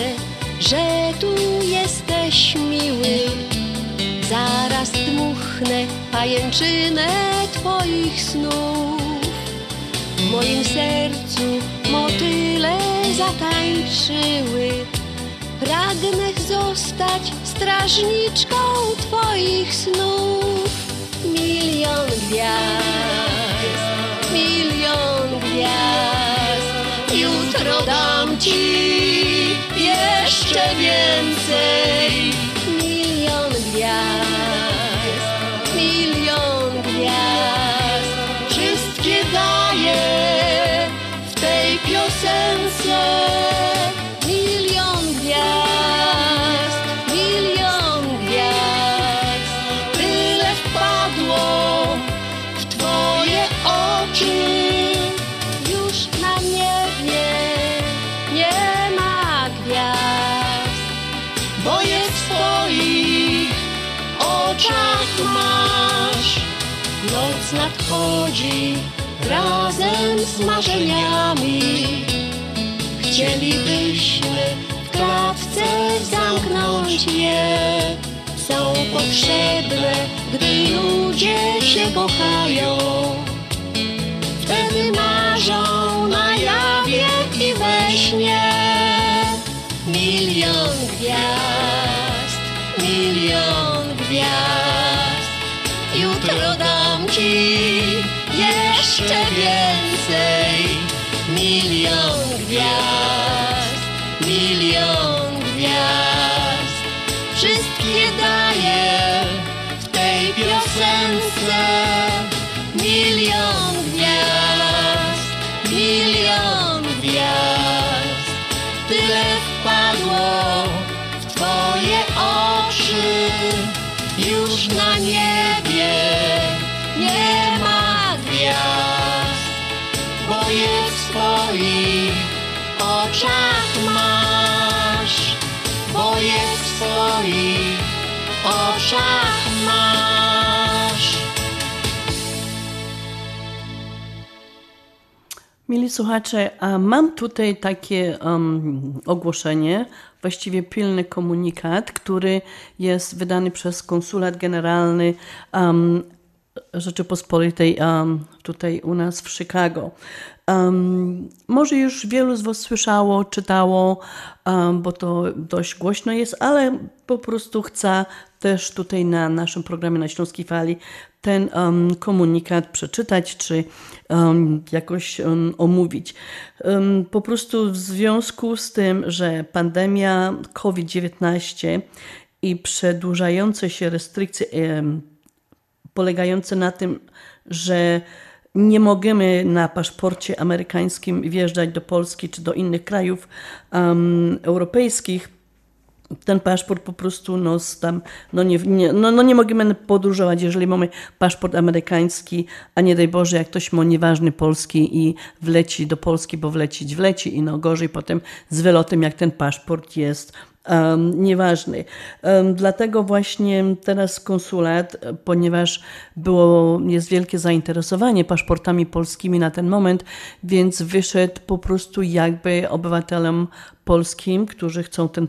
że tu jesteś miły. Zaraz dmuchnę pajęczynę twoich snów. W moim sercu motyle zatańczyły. Pragnę zostać strażniczką twoich snów. Milion gwiazd, milion gwiazd. Jutro dam ci jeszcze więcej. Milion gwiazd, wszystkie daję w tej piosence. Milion gwiazd, tyle wpadło w twoje oczy. Już na niebie nie w oczach masz czas nadchodzi razem z marzeniami. Chcielibyśmy w klatce zamknąć je. Są potrzebne, gdy ludzie się kochają. Wtedy marzą na jawie i we śnie. Milion gwiazd, milion gwiazd. Jutro dam ci jeszcze więcej. Milion gwiazd, milion gwiazd. Wszystkie daję w tej piosence. Milion gwiazd, milion gwiazd. Tyle wpadło w twoje oczy. Już na niebie nie ma gwiazd, bo je w swoich oczach masz, bo je w swoich oczach masz. Mili słuchacze, a mam tutaj takie ogłoszenie, właściwie pilny komunikat, który jest wydany przez Konsulat Generalny Rzeczypospolitej tutaj u nas w Chicago. Może już wielu z was słyszało, czytało, bo to dość głośno jest, ale po prostu chcę też tutaj na naszym programie na Śląskiej Fali ten komunikat przeczytać, czy jakoś omówić. Po prostu w związku z tym, że pandemia COVID-19 i przedłużające się restrykcje polegające na tym, że nie możemy na paszporcie amerykańskim wjeżdżać do Polski czy do innych krajów europejskich. Ten paszport po prostu nie możemy podróżować, jeżeli mamy paszport amerykański, a nie daj Boże, jak ktoś ma nieważny polski i wleci do Polski, bo wleci i no gorzej potem z wylotem, jak ten paszport jest nieważny. Dlatego właśnie teraz konsulat, ponieważ jest wielkie zainteresowanie paszportami polskimi na ten moment, więc wyszedł po prostu jakby obywatelom polskim, którzy chcą ten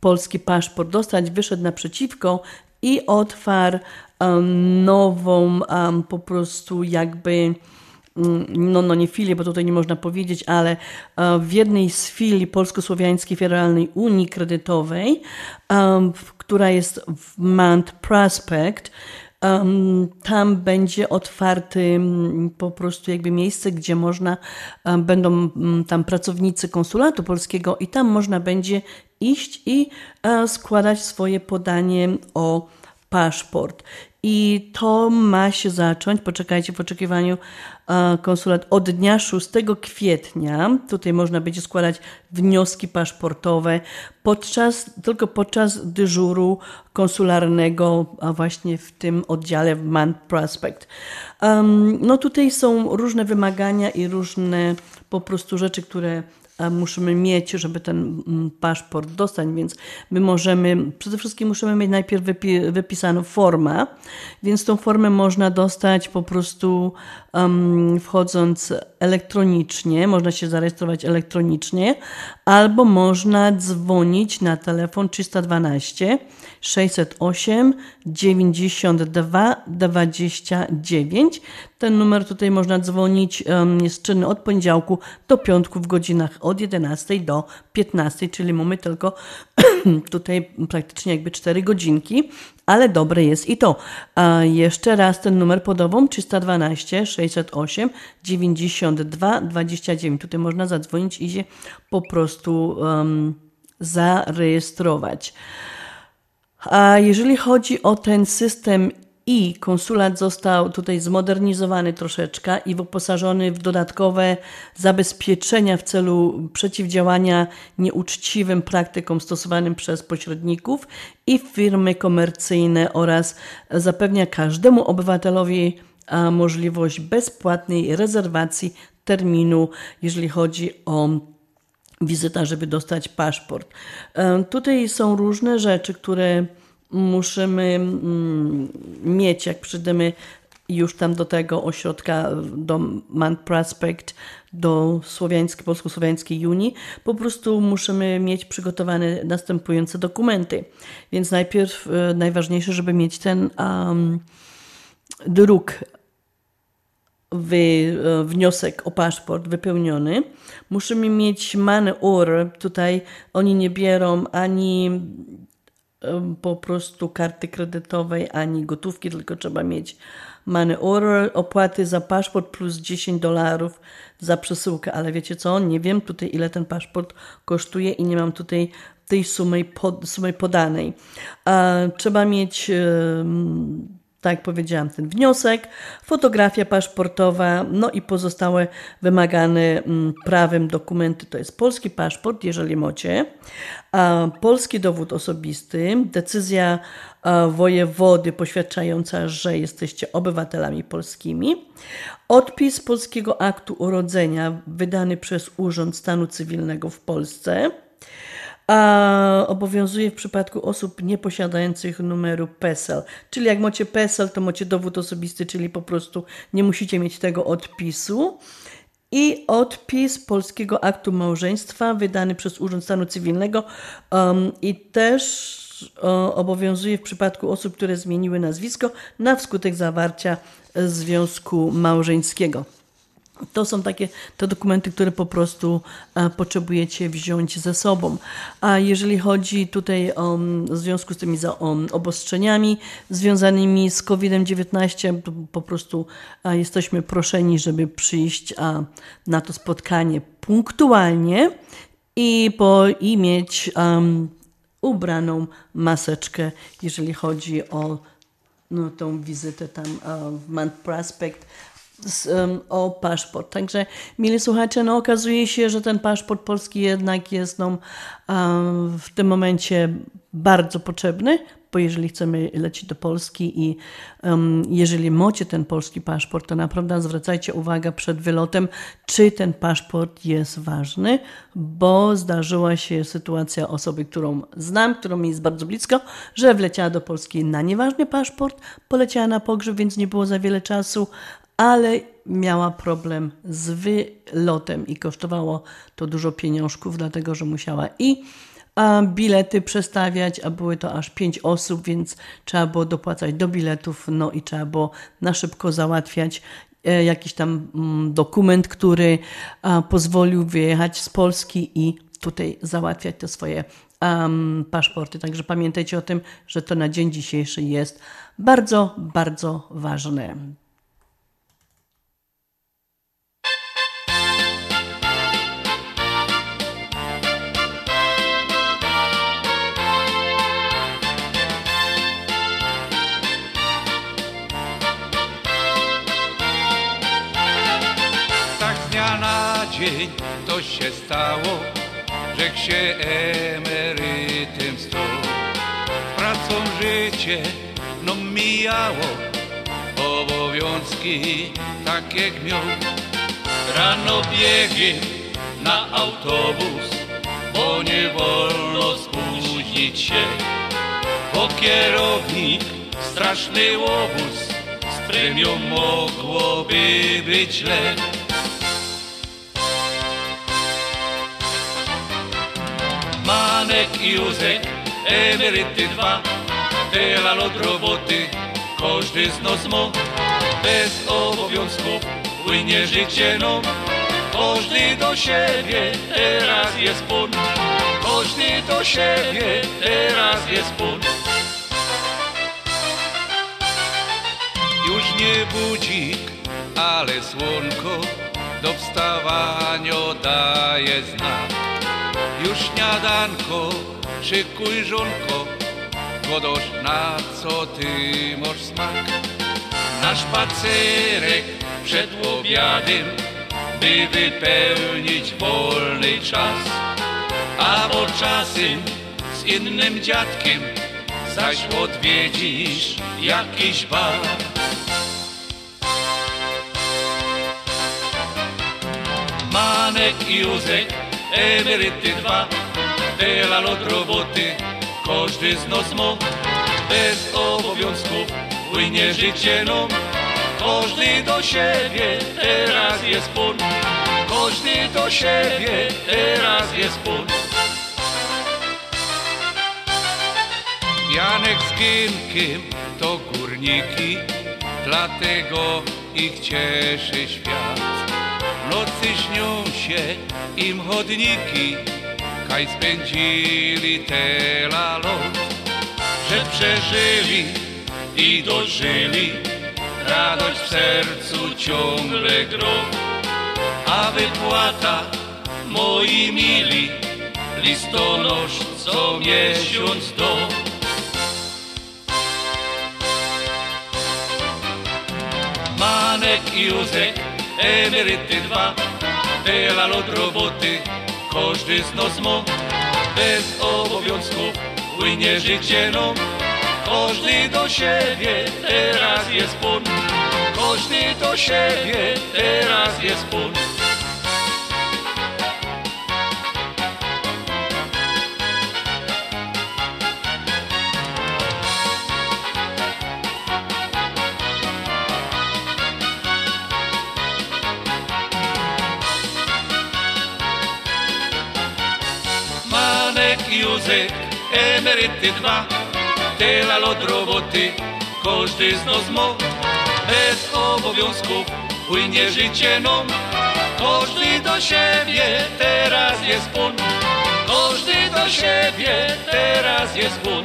polski paszport dostać, wyszedł naprzeciwko i otwarł nową po prostu jakby nie filię, bo tutaj nie można powiedzieć, ale w jednej z filii Polsko-Słowiańskiej Federalnej Unii Kredytowej, która jest w Mount Prospect, tam będzie otwarty po prostu jakby miejsce, gdzie można, będą tam pracownicy konsulatu polskiego i tam można będzie iść i składać swoje podanie o paszport. I to ma się zacząć, poczekajcie w oczekiwaniu konsulat, od dnia 6 kwietnia. Tutaj można będzie składać wnioski paszportowe tylko podczas dyżuru konsularnego właśnie w tym oddziale w Mount Prospect. Tutaj są różne wymagania i różne po prostu rzeczy, które musimy mieć, żeby ten paszport dostać, więc my przede wszystkim musimy mieć najpierw wypisaną formę, więc tą formę można dostać po prostu wchodząc elektronicznie, można się zarejestrować elektronicznie, albo można dzwonić na telefon 312 608 92 29. Ten numer tutaj można dzwonić, jest czynny od poniedziałku do piątku w godzinach od 11 do 15, czyli mamy tylko tutaj praktycznie jakby 4 godzinki, ale dobre jest i to. A jeszcze raz ten numer podawał 312 608 92 29. Tutaj można zadzwonić i się po prostu zarejestrować. A jeżeli chodzi o ten system i konsulat został tutaj zmodernizowany troszeczkę i wyposażony w dodatkowe zabezpieczenia w celu przeciwdziałania nieuczciwym praktykom stosowanym przez pośredników i firmy komercyjne oraz zapewnia każdemu obywatelowi możliwość bezpłatnej rezerwacji terminu, jeżeli chodzi o wizytę, żeby dostać paszport. Tutaj są różne rzeczy, które musimy mieć, jak przyjdziemy już tam do tego ośrodka, do Mount Prospect, do Polsko-Słowiańskiej Unii, po prostu musimy mieć przygotowane następujące dokumenty. Więc najpierw najważniejsze, żeby mieć ten druk, wniosek o paszport wypełniony. Musimy mieć man-ur. Tutaj oni nie biorą ani po prostu karty kredytowej, ani gotówki, tylko trzeba mieć man-ur, opłaty za paszport plus $10 za przesyłkę, ale wiecie co, nie wiem tutaj ile ten paszport kosztuje i nie mam tutaj tej sumy podanej. Trzeba mieć, tak jak powiedziałam, ten wniosek, fotografia paszportowa, no i pozostałe wymagane prawem dokumenty. To jest polski paszport, jeżeli macie, polski dowód osobisty, decyzja wojewody poświadczająca, że jesteście obywatelami polskimi, odpis polskiego aktu urodzenia wydany przez Urząd Stanu Cywilnego w Polsce, obowiązuje w przypadku osób nieposiadających numeru PESEL. Czyli jak macie PESEL, to macie dowód osobisty, czyli po prostu nie musicie mieć tego odpisu. I odpis Polskiego Aktu Małżeństwa wydany przez Urząd Stanu Cywilnego i też obowiązuje w przypadku osób, które zmieniły nazwisko na wskutek zawarcia związku małżeńskiego. To są takie te dokumenty, które po prostu potrzebujecie wziąć ze sobą. A jeżeli chodzi tutaj o w związku z tymi obostrzeniami związanymi z COVID-19, to po prostu jesteśmy proszeni, żeby przyjść na to spotkanie punktualnie i mieć ubraną maseczkę, jeżeli chodzi o tą wizytę tam w Mount Prospect, o paszport. Także, mili słuchacze, okazuje się, że ten paszport polski jednak jest w tym momencie bardzo potrzebny, bo jeżeli chcemy lecieć do Polski i jeżeli macie ten polski paszport, to naprawdę zwracajcie uwagę przed wylotem, czy ten paszport jest ważny, bo zdarzyła się sytuacja osoby, którą znam, którą mi jest bardzo blisko, że wleciała do Polski na nieważny paszport, poleciała na pogrzeb, więc nie było za wiele czasu, ale miała problem z wylotem i kosztowało to dużo pieniążków, dlatego że musiała bilety przestawiać, a były to aż 5 osób, więc trzeba było dopłacać do biletów, no i trzeba było na szybko załatwiać jakiś tam dokument, który pozwolił wyjechać z Polski i tutaj załatwiać te swoje paszporty. Także pamiętajcie o tym, że to na dzień dzisiejszy jest bardzo, bardzo ważne. Dzień to się stało, że się emerytem stał. Pracą życie no mijało, obowiązki tak jak miał. Rano biegiem na autobus, bo nie wolno spóźnić się. Bo kierownik straszny łobuz, z premią mogłoby być źle. Manek i Józek, emeryty dwa, tyle od roboty, każdy z nos ma. Bez obowiązków płynie życie nam, każdy do siebie teraz jest pun. Każdy do siebie teraz jest pun. Już nie budzik, ale słonko do wstawania daje znak. Już śniadanko, szykuj żonko, godosz na co ty możesz smak. Na spacerek przed obiadem, by wypełnić wolny czas. A bo czasem z innym dziadkiem, zaś odwiedzisz jakiś bar. Manek i Józek, emeryty dwa, tyle od roboty, każdy z nas ma. bez obowiązków płynie życie nam. Każdy do siebie, teraz jest pól. Każdy do siebie, teraz jest pól. Janek z Gimkiem to górniki, dlatego ich cieszy świat. W nocy śnią się im chodniki, kaj spędzili tyle lat, że przeżyli i dożyli, radość w sercu ciągle gro. A wypłata, moi mili, listonosz co miesiąc do. Manek i Józek, emeryty dwa, tyle lot roboty, każdy z nos ma. Bez obowiązków płynie życie nam. Każdy do siebie, teraz jest pól. Każdy do siebie, teraz jest pól. Manek i Józek, emeryty dwa, tyle lot roboty, każdy z nas ma. Bez obowiązków płynie życie nam. Każdy do siebie, teraz jest pól. Każdy do siebie, teraz jest pól.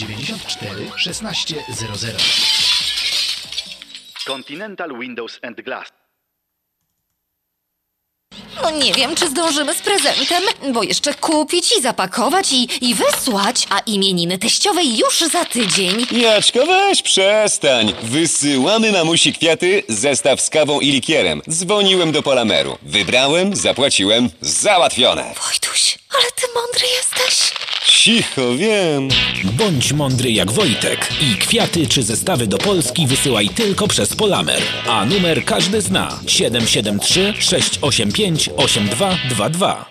94 1600. Continental Windows and Glass. No nie wiem, czy zdążymy z prezentem, bo jeszcze kupić i zapakować i wysłać, a imieniny teściowej już za tydzień. Jaczko, weź przestań. Wysyłamy mamusi kwiaty, zestaw z kawą i likierem. Dzwoniłem do Polameru. Wybrałem, zapłaciłem, załatwione. Wojtuś, ale ty mądry jesteś. Cicho, wiem. Bądź mądry jak Wojtek i kwiaty czy zestawy do Polski wysyłaj tylko przez Polamer. A numer każdy zna. 773 685 8222.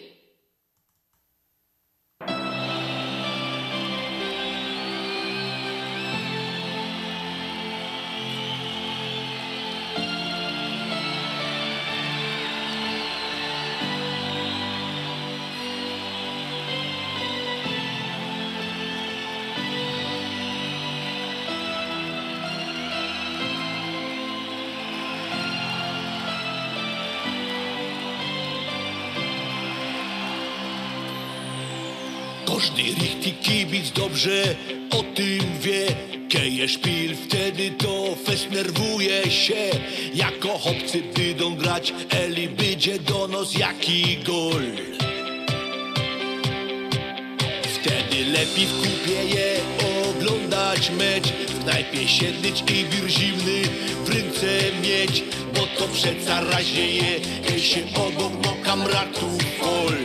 Każdy richtig kibic dobrze o tym wie. Keje szpil, wtedy to fest nerwuje się. Jako chłopcy wydą grać, Eli będzie do nos jaki gol. Wtedy lepiej w kupie je oglądać mecz. W knajpie siedlić i wir zimny w ręce mieć. Bo to przeca raźnieje, jej się obok do kamratów gol.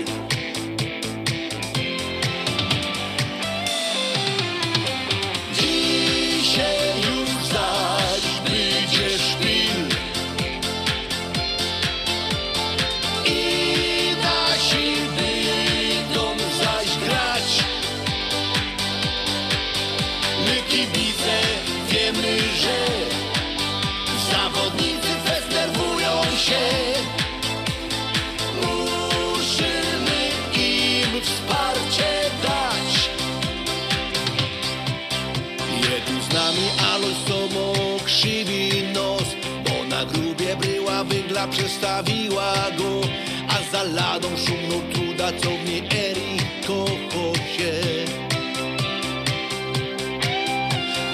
Przestawiła go, a za ladą szumną truda, co w niej Eri kochał się.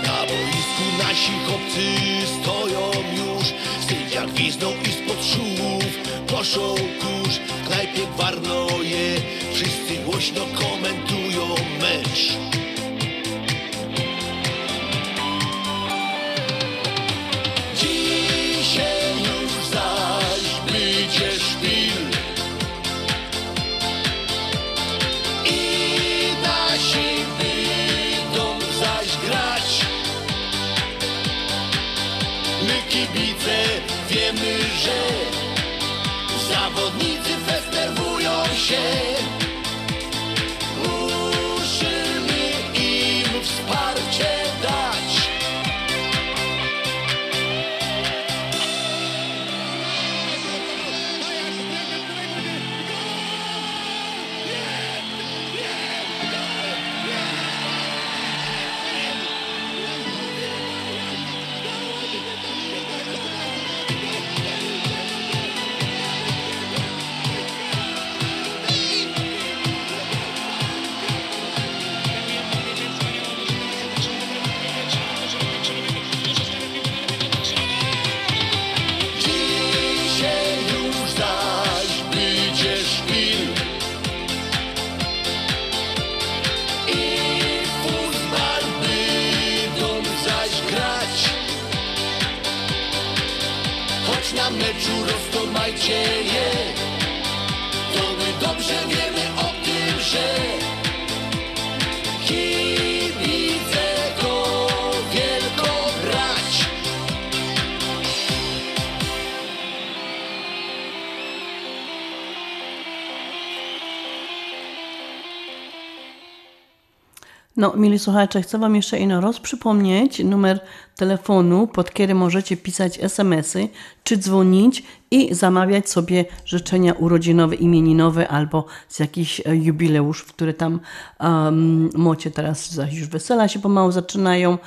Na boisku nasi chłopcy stoją już, sędzia gwizdnął i spod szumów poszł kurz. W knajpie warnoje, wszyscy głośno komentują mecz. No, mili słuchacze, chcę Wam jeszcze ino raz przypomnieć numer telefonu, pod który możecie pisać SMS-y, czy dzwonić i zamawiać sobie życzenia urodzinowe, imieninowe albo z jakichś jubileusz, które tam macie teraz, już wesela się pomału zaczynają.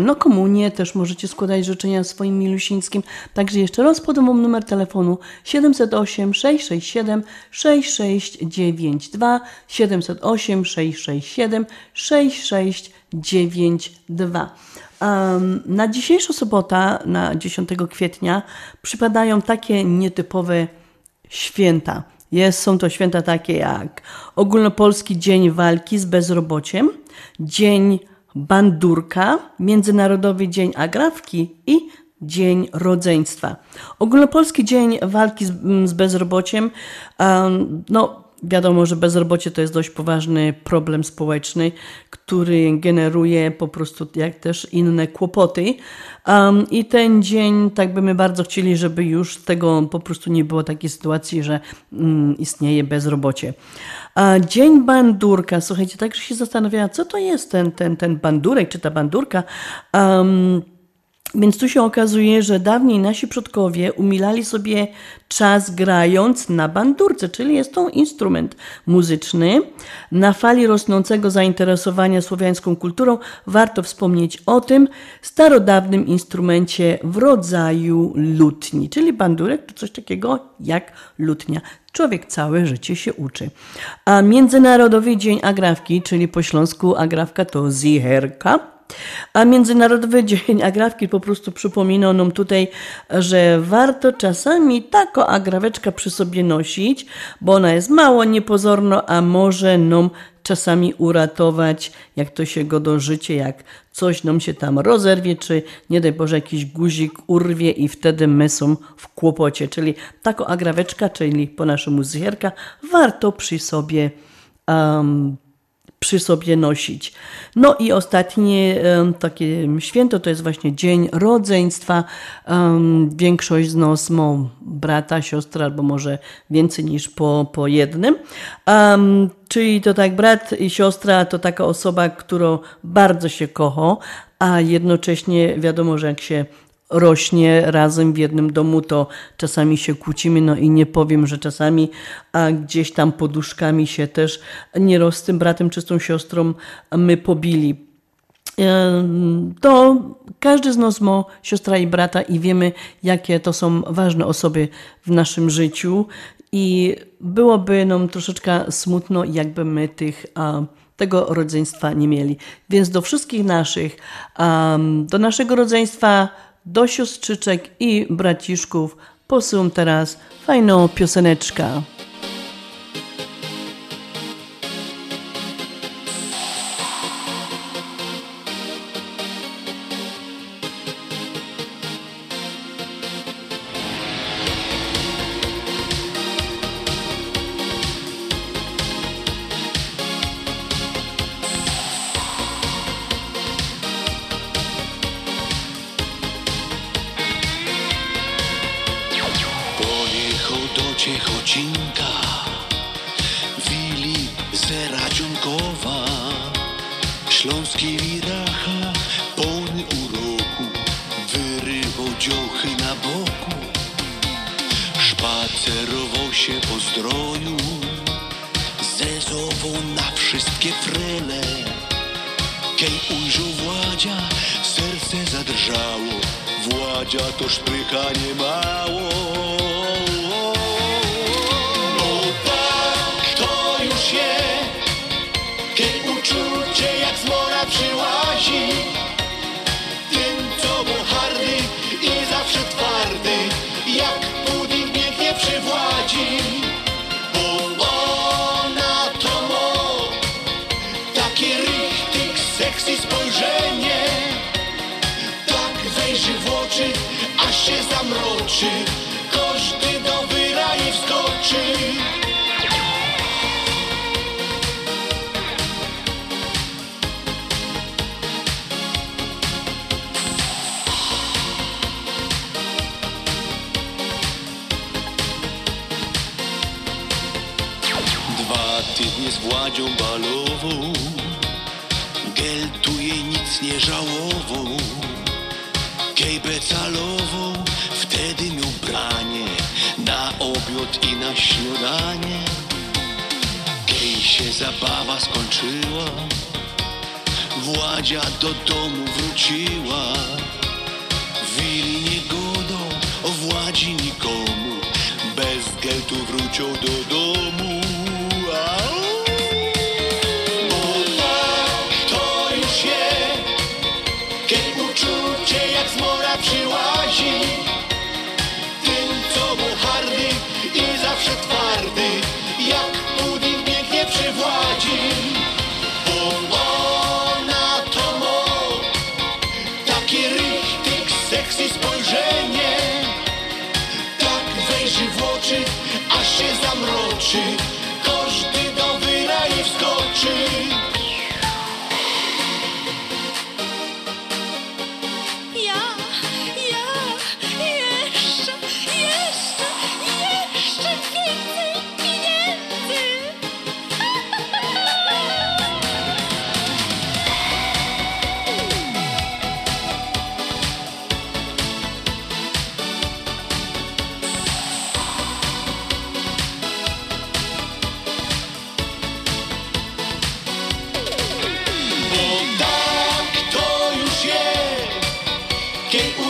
No komunie też możecie składać życzenia swoim milusińskim. Także jeszcze raz podam numer telefonu 708 667 6692 708 667 6692. Na dzisiejszą sobotę, na 10 kwietnia, przypadają takie nietypowe święta. Są to święta takie jak Ogólnopolski Dzień Walki z Bezrobociem, Dzień Bandurka, Międzynarodowy Dzień Agrawki i Dzień Rodzeństwa. Ogólnopolski Dzień Walki z Bezrobociem, wiadomo, że bezrobocie to jest dość poważny problem społeczny, który generuje po prostu jak też inne kłopoty. I ten dzień, tak by my bardzo chcieli, żeby już tego po prostu nie było takiej sytuacji, że istnieje bezrobocie. Dzień Bandurka. Słuchajcie, także się zastanawiałam, co to jest ten bandurek, czy ta bandurka. Więc tu się okazuje, że dawniej nasi przodkowie umilali sobie czas grając na bandurce, czyli jest to instrument muzyczny. Na fali rosnącego zainteresowania słowiańską kulturą warto wspomnieć o tym starodawnym instrumencie w rodzaju lutni, czyli bandurek to coś takiego jak lutnia. Człowiek całe życie się uczy. A Międzynarodowy Dzień Agrawki, czyli po śląsku agrawka to zicherka. A Międzynarodowy Dzień Agrawki po prostu przypominał nam tutaj, że warto czasami taką agraweczkę przy sobie nosić, bo ona jest mało niepozorna, a może nam czasami uratować, jak to się go do życia, jak coś nam się tam rozerwie, czy nie daj Boże jakiś guzik urwie i wtedy my są w kłopocie. Czyli taką agraweczka, czyli po naszemu zicherka, warto przy sobie nosić. No i ostatnie takie święto to jest właśnie Dzień Rodzeństwa. Większość z nas ma brata, siostrę albo może więcej niż po jednym. Czyli to tak brat i siostra to taka osoba, którą bardzo się kocha, a jednocześnie wiadomo, że jak się rośnie razem w jednym domu, to czasami się kłócimy, no i nie powiem, że czasami, a gdzieś tam poduszkami się też nieraz z tym bratem czy z tą siostrą my pobili. To każdy z nas ma siostra i brata i wiemy, jakie to są ważne osoby w naszym życiu i byłoby nam troszeczkę smutno, jakby my tego rodzeństwa nie mieli. Więc do wszystkich naszych, do naszego rodzeństwa, do siostrzyczek i braciszków posyłam teraz fajną pioseneczkę.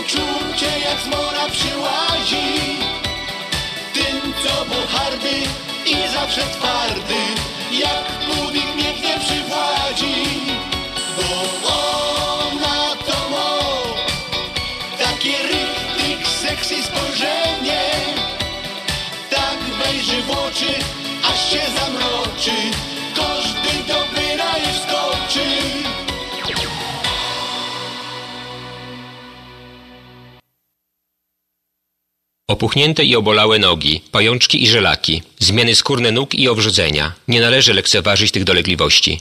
uczucie jak zmora przyłazi tym, co był hardy i zawsze twardy, jak kubik niech nie przywładzi. Bo ona to ma takie rytmik, seks i spojrzenie, tak wejrzy w oczy, aż się zamroczy. Każdy do pyra i wskoczy. Opuchnięte i obolałe nogi, pajączki i żelaki, zmiany skórne nóg i obrzucenia. Nie należy lekceważyć tych dolegliwości.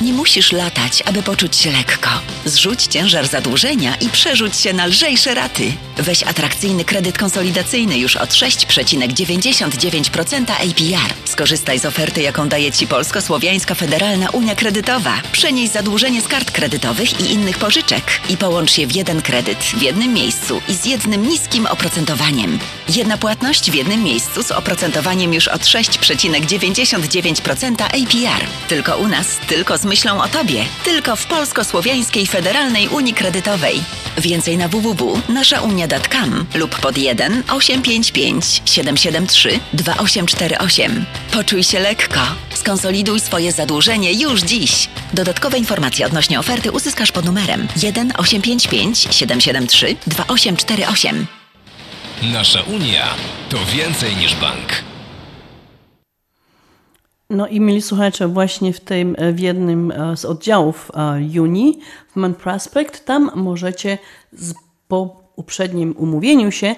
Nie musisz latać, aby poczuć się lekko. Zrzuć ciężar zadłużenia i przerzuć się na lżejsze raty. Weź atrakcyjny kredyt konsolidacyjny już od 6,99% APR. Skorzystaj z oferty, jaką daje Ci Polsko-Słowiańska Federalna Unia Kredytowa. Przenieś zadłużenie z kart kredytowych i innych pożyczek i połącz je w jeden kredyt, w jednym miejscu i z jednym niskim oprocentowaniem. Jedna płatność w jednym miejscu z oprocentowaniem już od 6,99% APR. Tylko u nas, tylko z myślą o Tobie. Tylko w Polsko-Słowiańskiej Federalnej Unii Kredytowej. Więcej na www.naszaunia.com lub pod 1 855 773 2848. Poczuj się lekko. Skonsoliduj swoje zadłużenie już dziś. Dodatkowe informacje odnośnie oferty uzyskasz pod numerem 1 855 773 2848. Nasza Unia to więcej niż bank. No i mieli słuchacze, właśnie w jednym z oddziałów Unii, w Man Prospect, tam możecie po uprzednim umówieniu się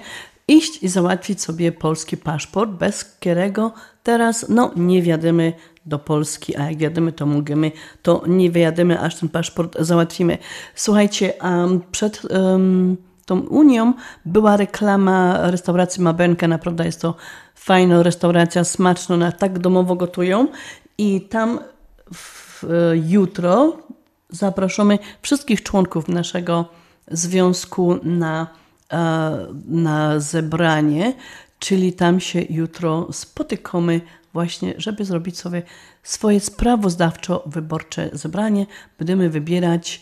iść i załatwić sobie polski paszport, bez którego teraz nie wjedziemy do Polski, a jak wjedziemy, to możemy, to nie wjedziemy, aż ten paszport załatwimy. Słuchajcie, przed tą Unią była reklama restauracji Mabenka, naprawdę jest to fajna restauracja, smaczna, na tak domowo gotują i tam jutro zapraszamy wszystkich członków naszego związku na zebranie, czyli tam się jutro spotykamy właśnie, żeby zrobić sobie swoje sprawozdawczo-wyborcze zebranie. Będziemy wybierać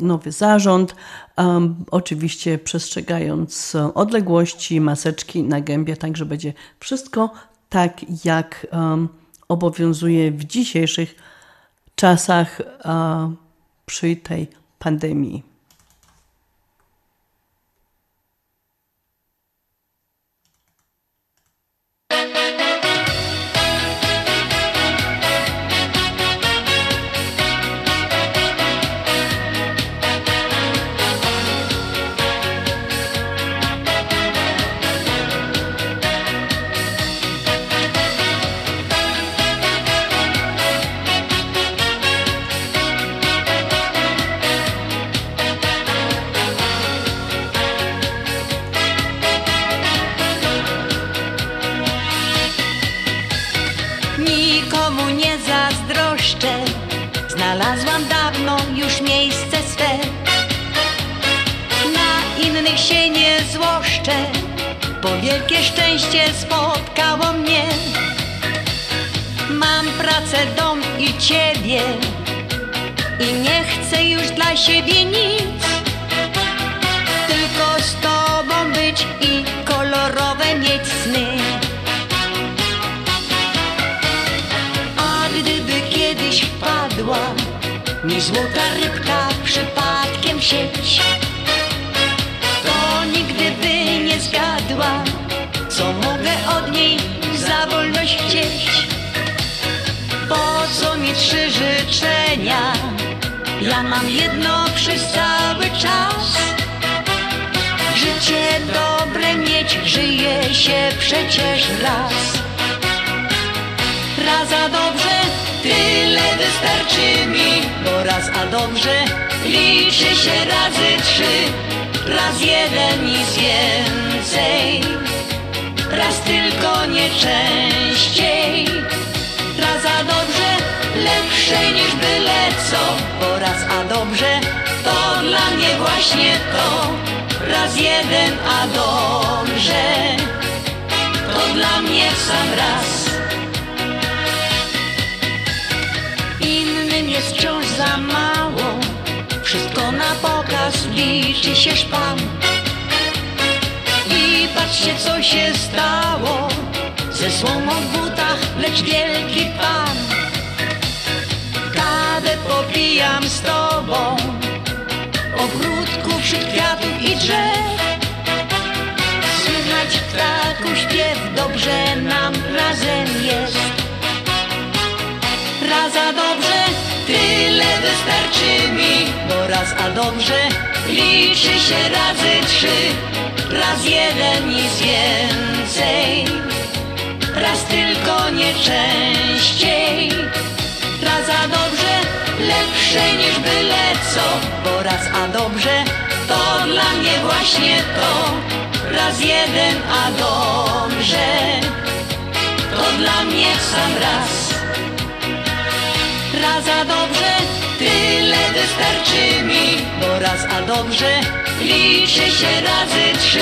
nowy zarząd, oczywiście przestrzegając odległości, maseczki na gębie, także będzie wszystko tak, jak obowiązuje w dzisiejszych czasach przy tej pandemii. Wielkie szczęście spotkało mnie. Mam pracę, dom i Ciebie i nie chcę już dla siebie nic, tylko z Tobą być i kolorowe mieć sny. I złota rybka przypadkiem sieć, to nigdy by nie zgadła, co mogę od niej za wolność chcieć. Po co mi 3 życzenia? Ja mam jedno przez cały czas. Życie dobre mieć, żyje się przecież raz. Raz a dobrze, tyle wystarczy mi, bo raz a dobrze liczy się razy 3. Raz jeden nic więcej, raz tylko nie częściej. Raz a dobrze, lepsze niż byle co, bo raz a dobrze to dla mnie właśnie to. Raz jeden a dobrze to dla mnie w sam raz. Innym jest wciąż za mało, wszystko na pokaz, liczy się szpan. I patrzcie, co się stało ze słomą w butach, lecz wielki pan. Kawę popijam z tobą, ogródku wśród kwiatów i drzew. Słychać ptaków śpiew, dobrze nam razem jest. Raz a dobrze, tyle wystarczy mi, bo raz a dobrze liczy się razy 3. Raz jeden nic więcej, raz tylko nie częściej. Raz a dobrze, lepsze niż byle co, bo raz a dobrze to dla mnie właśnie to. Raz jeden a dobrze to dla mnie w sam raz. Raz a dobrze, tyle wystarczy mi, bo raz a dobrze liczy się razy 3.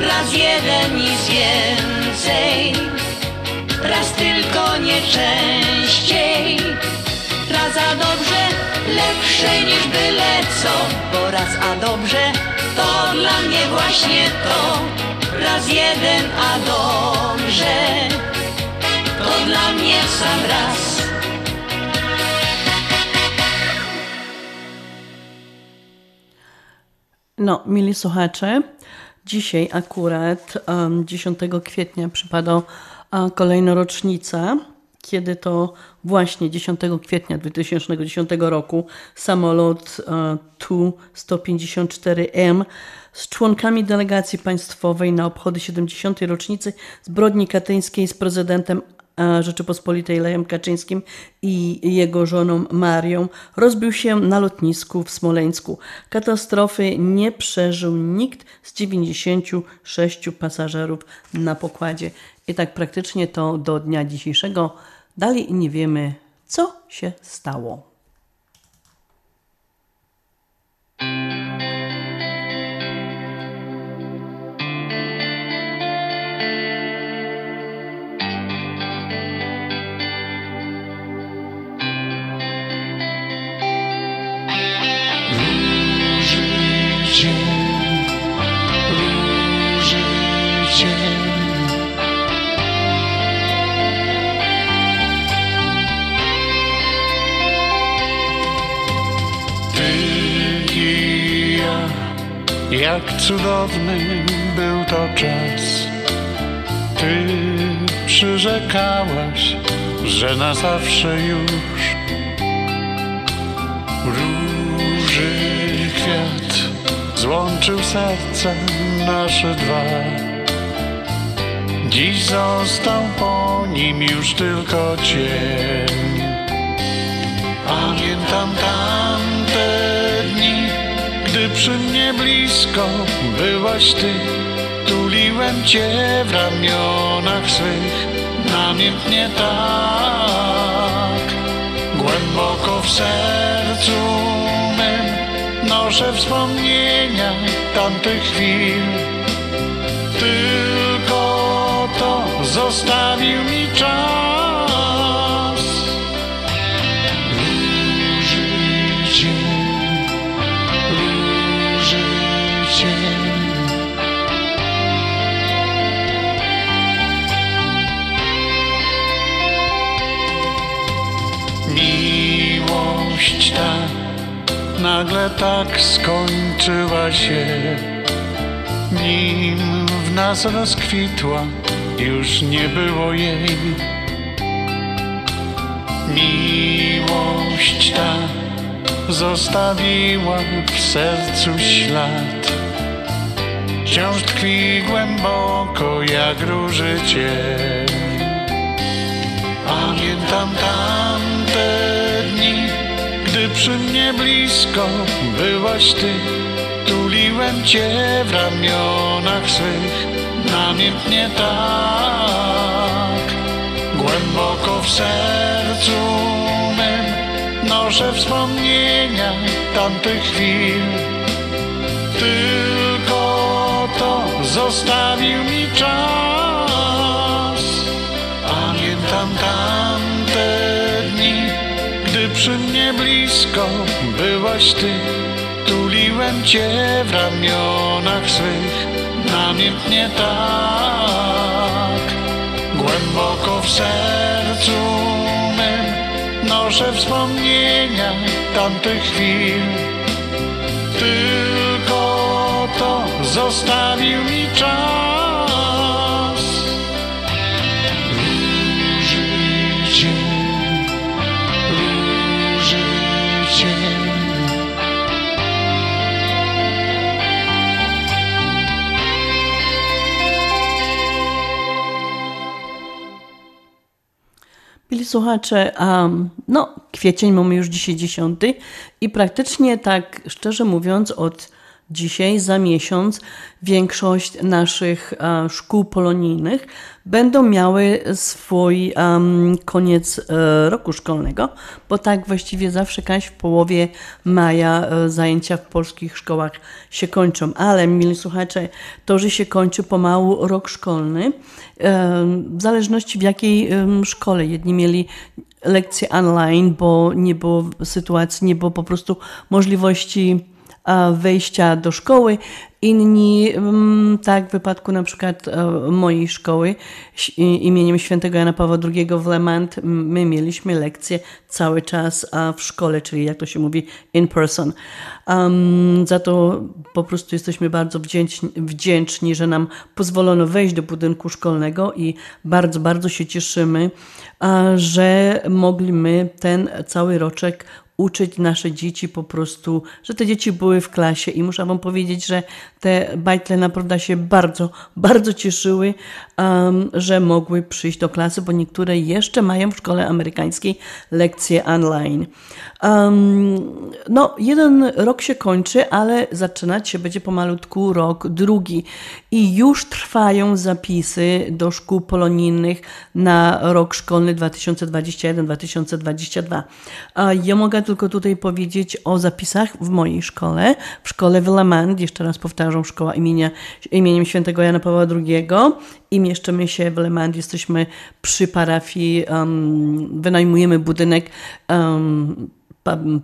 Raz jeden nic więcej, raz tylko nie częściej. Raz a dobrze, lepsze niż byle co, bo raz a dobrze to dla mnie właśnie to. Raz jeden a dobrze to dla mnie w sam raz. No, mili słuchacze, dzisiaj akurat 10 kwietnia przypada kolejna rocznica, kiedy to właśnie 10 kwietnia 2010 roku samolot Tu-154M z członkami delegacji państwowej na obchody 70. rocznicy zbrodni katyńskiej z prezydentem Rzeczypospolitej Lechem Kaczyńskim i jego żoną Marią rozbił się na lotnisku w Smoleńsku. Katastrofy nie przeżył nikt z 96 pasażerów na pokładzie. I tak praktycznie to do dnia dzisiejszego. Dalej nie wiemy, co się stało. Jak cudowny był to czas. Ty przyrzekałaś, że na zawsze już. Róży kwiat złączył serca nasze dwa. Dziś został po nim już tylko cień. Pamiętam tamte dni, gdy przy mnie blisko byłaś ty, tuliłem cię w ramionach swych, namiętnie tak. Głęboko w sercu mym noszę wspomnienia tamtych chwil. Tylko to zostawił mi czas. Miłość ta nagle tak skończyła się, nim w nas rozkwitła, już nie było jej. Miłość ta zostawiła w sercu ślad, wciąż tkwi głęboko jak róży cień. Pamiętam tamte dni, gdy przy mnie blisko byłaś ty. Tuliłem cię w ramionach swych, namiętnie tak. Głęboko w sercu mym noszę wspomnienia tamtych chwil. Tylko to zostawił mi czas. Pamiętam tamte dni, gdy przy mnie blisko byłaś ty. Tuliłem cię w ramionach swych, namiętnie tak. Głęboko w sercu mym noszę wspomnienia tamtych chwil. Tylko to zostawił mi czas. Róży cień, Bili słuchacze, kwiecień mamy już dzisiaj 10 i praktycznie tak szczerze mówiąc od dzisiaj za miesiąc większość naszych szkół polonijnych będą miały swój koniec roku szkolnego, bo tak właściwie zawsze w połowie maja zajęcia w polskich szkołach się kończą. Ale mili słuchacze, to, że się kończy pomału rok szkolny, w zależności w jakiej szkole. Jedni mieli lekcje online, bo nie było sytuacji, nie było po prostu możliwości wejścia do szkoły. Inni, tak w wypadku na przykład mojej szkoły imieniem świętego Jana Pawła II w Lemant, my mieliśmy lekcje cały czas w szkole, czyli jak to się mówi, in person. Za to po prostu jesteśmy bardzo wdzięczni, że nam pozwolono wejść do budynku szkolnego i bardzo, bardzo się cieszymy, że mogliśmy ten cały roczek uczyć nasze dzieci po prostu, że te dzieci były w klasie i muszę wam powiedzieć, że te bajtle naprawdę się bardzo, bardzo cieszyły, że mogły przyjść do klasy, bo niektóre jeszcze mają w szkole amerykańskiej lekcje online. Jeden rok się kończy, ale zaczynać się będzie pomalutku rok drugi i już trwają zapisy do szkół polonijnych na rok szkolny 2021-2022. Ja mogę tylko tutaj powiedzieć o zapisach w mojej szkole, w szkole w Lamand, jeszcze raz powtarzam, szkoła imieniem świętego Jana Pawła II. I mieszczymy się w Lemant, jesteśmy przy parafii, wynajmujemy budynek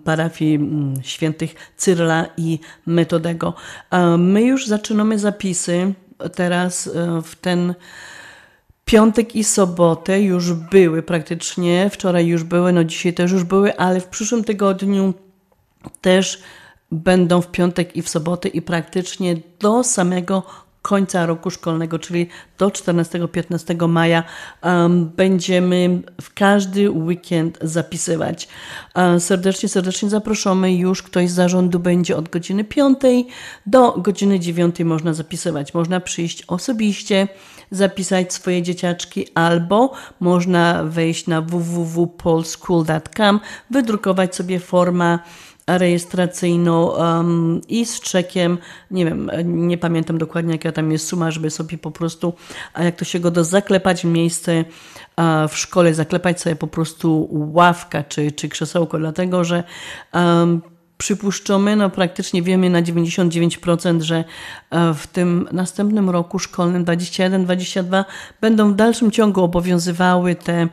parafii świętych Cyryla i Metodego. My już zaczynamy zapisy teraz w ten piątek i sobotę już były praktycznie, wczoraj już były, dzisiaj też już były, ale w przyszłym tygodniu też będą w piątek i w sobotę i praktycznie do samego końca roku szkolnego, czyli do 14-15 maja będziemy w każdy weekend zapisywać. Serdecznie zaproszony już ktoś z zarządu będzie od godziny 5 do godziny 9 można zapisywać. Można przyjść osobiście, zapisać swoje dzieciaczki albo można wejść na www.polschool.com, wydrukować sobie formę rejestracyjną i z czekiem, nie pamiętam dokładnie jaka tam jest suma, żeby sobie po prostu, zaklepać miejsce w szkole, zaklepać sobie po prostu ławkę czy krzesełko, dlatego że przypuszczamy, praktycznie wiemy na 99%, że w tym następnym roku szkolnym 2021-2022 będą w dalszym ciągu obowiązywały te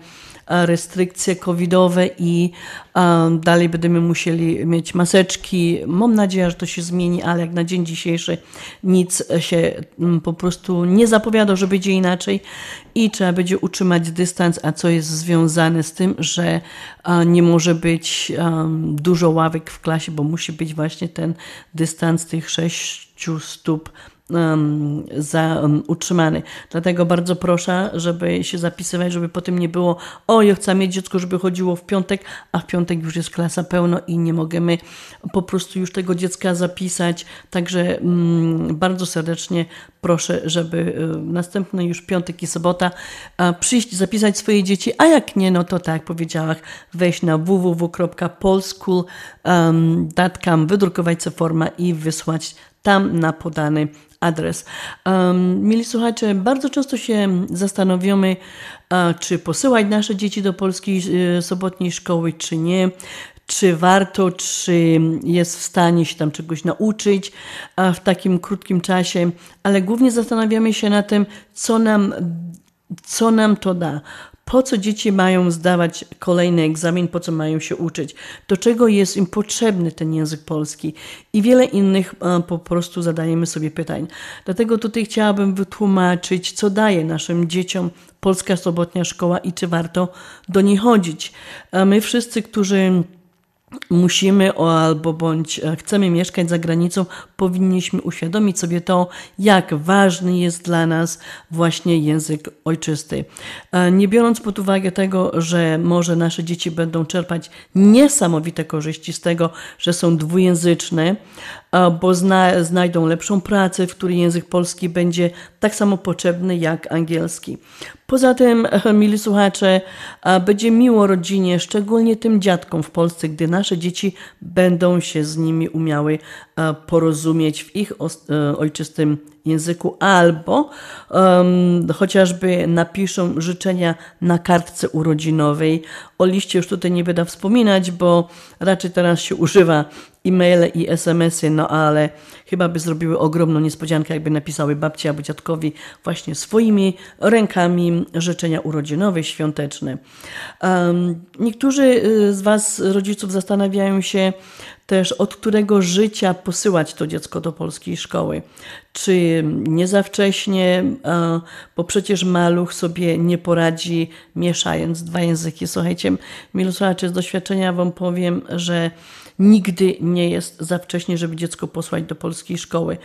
restrykcje covidowe i dalej będziemy musieli mieć maseczki. Mam nadzieję, że to się zmieni, ale jak na dzień dzisiejszy nic się po prostu nie zapowiada, że będzie inaczej i trzeba będzie utrzymać dystans, a co jest związane z tym, że nie może być dużo ławek w klasie, bo musi być właśnie ten dystans tych 6 stóp utrzymany. Dlatego bardzo proszę, żeby się zapisywać, żeby potem nie było ja chcę mieć dziecko, żeby chodziło w piątek, a w piątek już jest klasa pełna i nie możemy po prostu już tego dziecka zapisać. Także bardzo serdecznie proszę, żeby następny już piątek i sobota przyjść, zapisać swoje dzieci, a jak nie, no to tak jak powiedziałam, wejść na www.polschool.com, wydrukować się forma i wysłać tam na podany adres. Mili słuchacze, bardzo często się zastanawiamy, czy posyłać nasze dzieci do polskiej sobotniej szkoły, czy nie, czy warto, czy jest w stanie się tam czegoś nauczyć w takim krótkim czasie, ale głównie zastanawiamy się na tym, co nam to da. Po co dzieci mają zdawać kolejny egzamin, po co mają się uczyć, do czego jest im potrzebny ten język polski i wiele innych po prostu zadajemy sobie pytań. Dlatego tutaj chciałabym wytłumaczyć, co daje naszym dzieciom polska sobotnia szkoła i czy warto do niej chodzić. A my wszyscy, którzy musimy albo bądź chcemy mieszkać za granicą, powinniśmy uświadomić sobie to, jak ważny jest dla nas właśnie język ojczysty. Nie biorąc pod uwagę tego, że może nasze dzieci będą czerpać niesamowite korzyści z tego, że są dwujęzyczne, bo znajdą lepszą pracę, w której język polski będzie tak samo potrzebny jak angielski. Poza tym, mili słuchacze, będzie miło rodzinie, szczególnie tym dziadkom w Polsce, gdy nasze dzieci będą się z nimi umiały porozumieć w ich ojczystym języku albo chociażby napiszą życzenia na kartce urodzinowej. O liście już tutaj nie będę wspominać, bo raczej teraz się używa e-maile i SMS-y, no ale chyba by zrobiły ogromną niespodziankę, jakby napisały babci albo dziadkowi właśnie swoimi rękami życzenia urodzinowe, świąteczne. Niektórzy z Was, rodziców, zastanawiają się też, od którego życia posyłać to dziecko do polskiej szkoły. Czy nie za wcześnie, bo przecież maluch sobie nie poradzi mieszając dwa języki. Słuchajcie, mili słuchacze, z doświadczenia Wam powiem, że nigdy nie jest za wcześnie, żeby dziecko posłać do polskiej szkoły.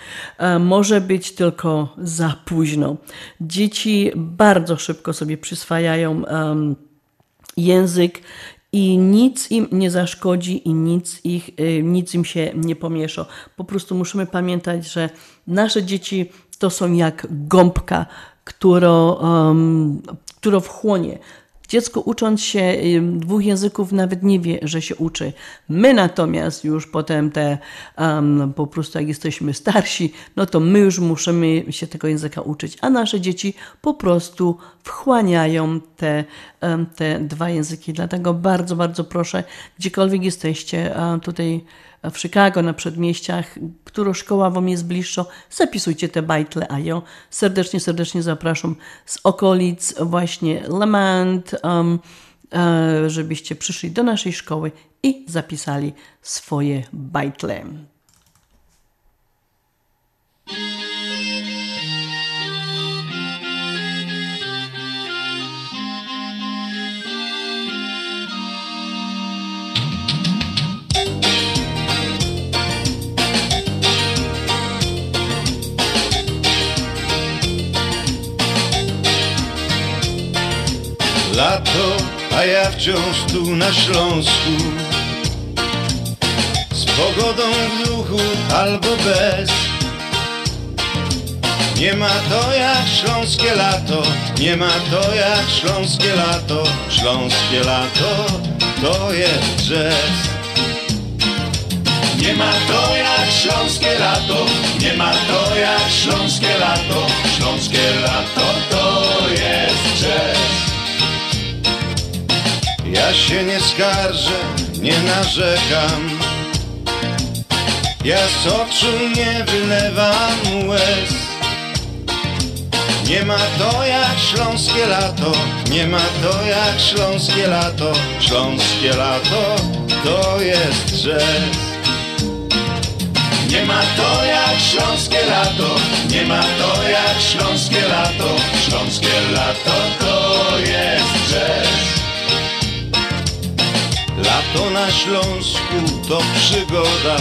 Może być tylko za późno. Dzieci bardzo szybko sobie przyswajają język i nic im nie zaszkodzi i nic im się nie pomiesza. Po prostu musimy pamiętać, że nasze dzieci to są jak gąbka, którą wchłonie. Dziecko, ucząc się dwóch języków, nawet nie wie, że się uczy. My natomiast już potem po prostu jak jesteśmy starsi, no to my już musimy się tego języka uczyć, a nasze dzieci po prostu wchłaniają te dwa języki. Dlatego bardzo, bardzo proszę, gdziekolwiek jesteście tutaj w Chicago, na przedmieściach, która szkoła Wam jest bliższa, zapisujcie te bajtle, a ja serdecznie, serdecznie zapraszam z okolic właśnie Lamont, żebyście przyszli do naszej szkoły i zapisali swoje bajtle. Lato, a ja wciąż tu na Śląsku, z pogodą w duchu albo bez. Nie ma to jak śląskie lato, nie ma to jak śląskie lato. Śląskie lato to jest jazz. Nie ma to jak śląskie lato, nie ma to jak śląskie lato. Śląskie lato to jest jazz. Ja się nie skarżę, nie narzekam, ja z oczu nie wylewam łez. Nie ma to jak śląskie lato, nie ma to jak śląskie lato. Śląskie lato to jest rzecz. Nie ma to jak śląskie lato, nie ma to jak śląskie lato. Śląskie lato to jest rzecz. Lato na Śląsku to przygoda,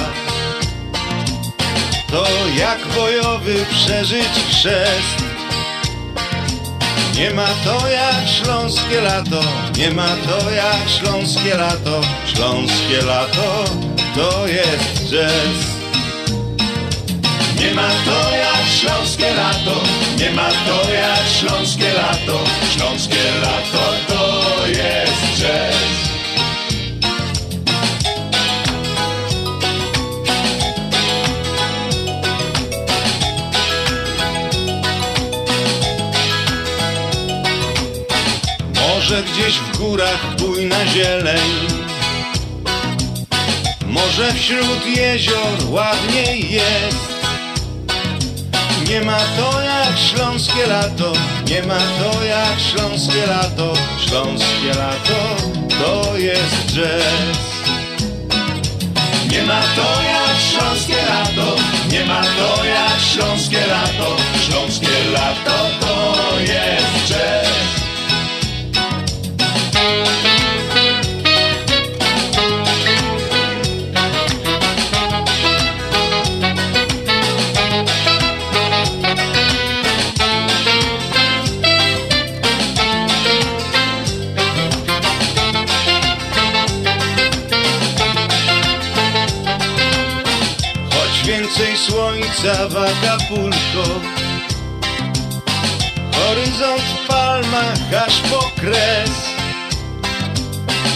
to jak bojowy przeżyć chrzest. Nie ma to jak śląskie lato, nie ma to jak śląskie lato. Śląskie lato to jest jazz. Nie ma to jak śląskie lato, nie ma to jak śląskie lato. Śląskie lato to jest jazz. Może gdzieś w górach bujna zieleń, może wśród jezior ładniej jest. Nie ma to jak śląskie lato, nie ma to jak śląskie lato. Śląskie lato to jest jazz. Nie ma to jak śląskie lato, nie ma to jak śląskie lato. Śląskie lato to jest jazz. Choć więcej słońca w Acapulco, horyzont w palmach aż po kres.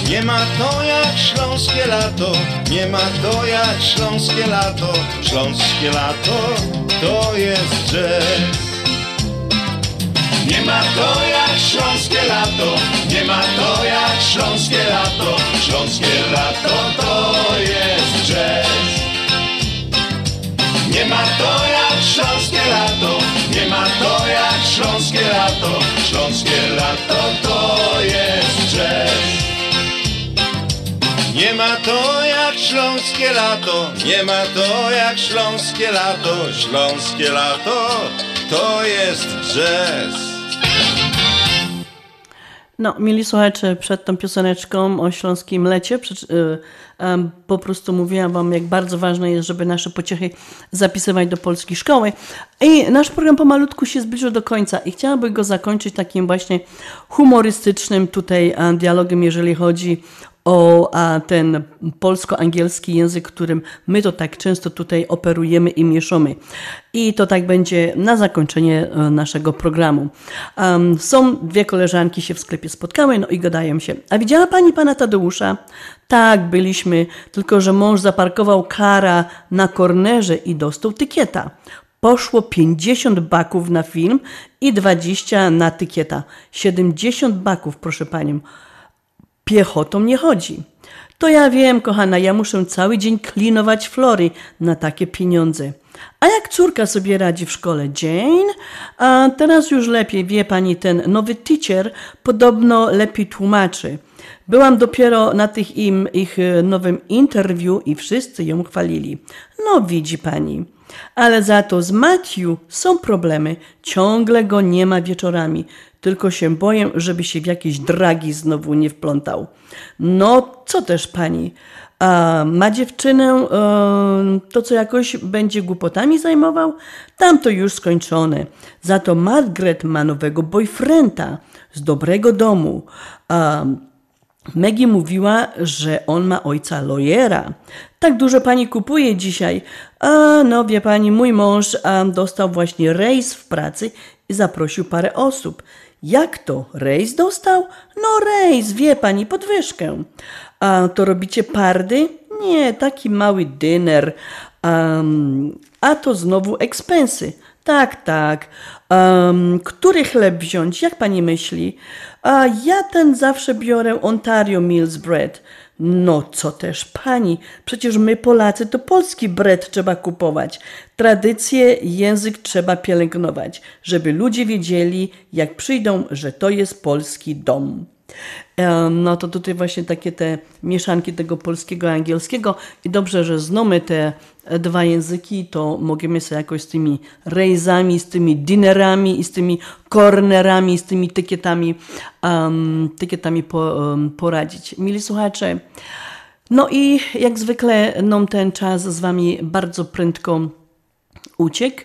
Nie ma to jak śląskie lato, nie ma to jak śląskie lato. Śląskie lato to jest jazz. Nie ma to jak śląskie lato, nie ma to jak śląskie lato. Śląskie lato to jest jazz. Nie ma to jak śląskie lato, nie ma to jak śląskie lato. Śląskie lato to jest jazz. Nie ma to jak śląskie lato, nie ma to jak śląskie lato. Śląskie lato to jest jazz. No, mili słuchacze, przed tą pioseneczką o śląskim lecie po prostu mówiłam wam, jak bardzo ważne jest, żeby nasze pociechy zapisywać do polskiej szkoły. I nasz program pomalutku się zbliżył do końca i chciałabym go zakończyć takim właśnie humorystycznym tutaj dialogiem, jeżeli chodzi o ten polsko-angielski język, którym my to tak często tutaj operujemy i mieszamy. I to tak będzie na zakończenie naszego programu. Są dwie koleżanki się w sklepie spotkały, no i gadają się. A widziała pani pana Tadeusza? Tak, byliśmy, tylko że mąż zaparkował kara na kornerze i dostał tykieta. Poszło 50 baków na film i 20 na tykieta. 70 baków, proszę panią. Piechotą nie chodzi. To ja wiem, kochana, ja muszę cały dzień klinować flory na takie pieniądze. A jak córka sobie radzi w szkole? Jane? A teraz już lepiej, wie pani, ten nowy teacher podobno lepiej tłumaczy. Byłam dopiero na tych ich nowym interwiu i wszyscy ją chwalili. No widzi pani. Ale za to z Matthew są problemy. Ciągle go nie ma wieczorami. Tylko się boję, żeby się w jakieś dragi znowu nie wplątał. No, co też pani? Ma dziewczynę, to co jakoś będzie głupotami zajmował? Tam to już skończone. Za to Margaret ma nowego boyfrienda z dobrego domu. Maggie mówiła, że on ma ojca lawyera. Tak dużo pani kupuje dzisiaj. A no, wie pani, mój mąż dostał właśnie rejs w pracy i zaprosił parę osób. Jak to? Rejs dostał? No rejs, wie pani, podwyżkę. A to robicie party? Nie, taki mały dyner. A to znowu ekspensy. Tak. Który chleb wziąć? Jak pani myśli? Ja ten zawsze biorę Ontario Mills Bread. No co też pani, przecież my Polacy to polski bread trzeba kupować. Tradycję, język trzeba pielęgnować, żeby ludzie wiedzieli, jak przyjdą, że to jest polski dom. No to tutaj właśnie takie te mieszanki tego polskiego i angielskiego i dobrze, że znamy te dwa języki, to możemy sobie jakoś z tymi rejsami, z tymi dinerami i z tymi kornerami, z tymi tykietami poradzić. Mili słuchacze, no i jak zwykle nam ten czas z wami bardzo prędko uciekł.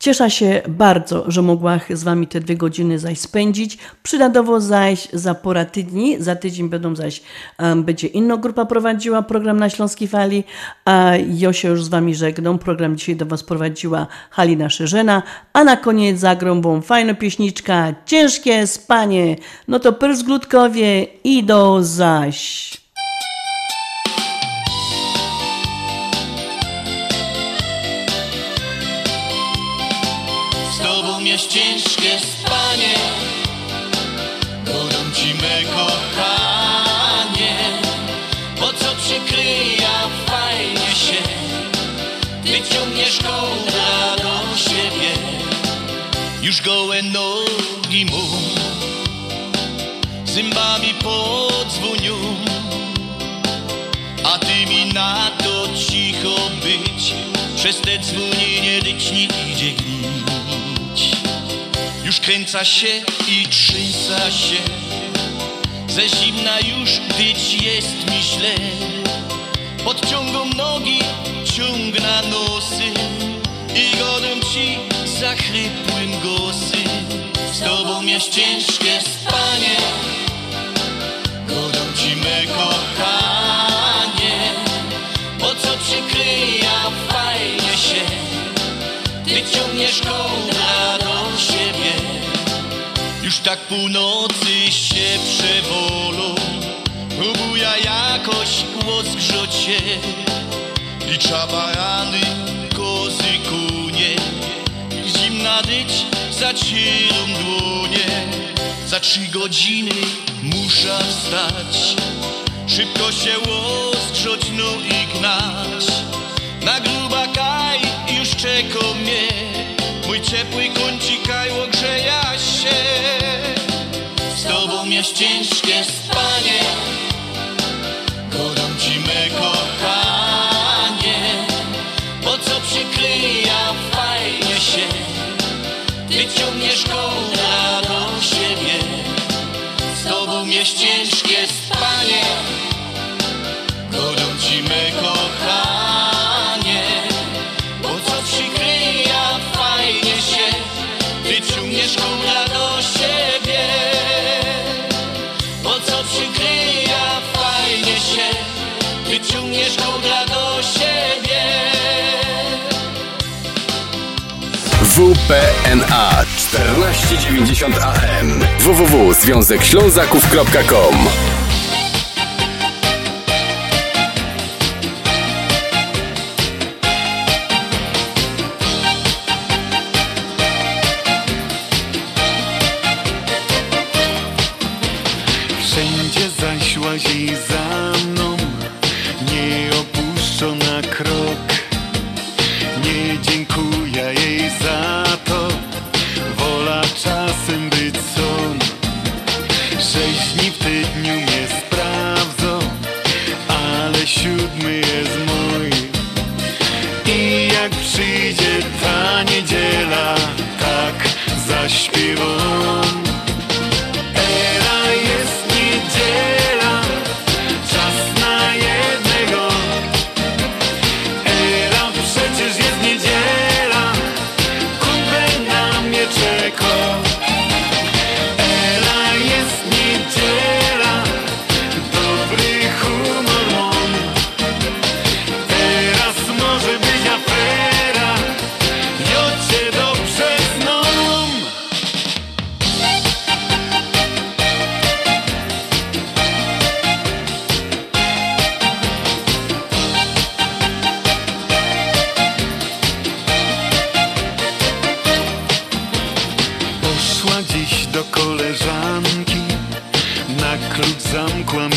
Cieszę się bardzo, że mogłam z wami te 2 godziny zaś spędzić. Przynadowo zaś za pora tydni, za tydzień będzie inna grupa prowadziła program na Śląskiej Fali, a ja się już z wami żegnam. Program dzisiaj do was prowadziła Halina Szerzyna, a na koniec zagrą wam fajna pieśniczka, ciężkie spanie, no to pyl z glutkowie i do zaś. Jest ciężkie spanie, bolą ci me kochanie, bo co przykryja fajnie się, ty ciągniesz kołdra do siebie. Już gołe nogi mu zębami podzwonił, a ty mi na to cicho być, przez te dzwonienie dyć nie idzie gnić. Już kręca się i trzysa się, ze zimna już dyć jest mi źle. Podciągam nogi, ciągna nosy i godem ci zachrypłym głosy. Z tobą jest ciężkie spanie, godam ci me kochanie, bo co przykryja fajnie się, ty ciągniesz kołdra do siebie. Już tak północy się przewolą, próbuję jakoś rozgrzać się. I trzeba rany, kozy, kunie, zimna dyć zacierą dłonie. Za 3 godziny muszę wstać, szybko się rozgrzać, no i gnać. Na grubakaj już czeka mnie, mój ciepły kącikaj ogrzeja się. Z tobą jest ciężkie spanie, godam ci me kochanie, bo co przykryja fajnie się, ty ciągniesz kołdra do siebie. Z tobą jest ciężkie spanie, godam ci me kochanie, ciągniesz kołdra do siebie, bo co przykryja fajnie się, ty ciągniesz kołdra do siebie. WPNA 1490 AM www.związekślązaków.com. Łazi za mną, nie opuszczą na krok. Nie dziękuję jej za to, wola czasem być son. 6 dni w tydniu mnie sprawdzą, ale 7 jest mój. I jak przyjdzie ta niedziela, tak zaśpiewam. Era jest niedziela. do koleżanki, na klub zamkła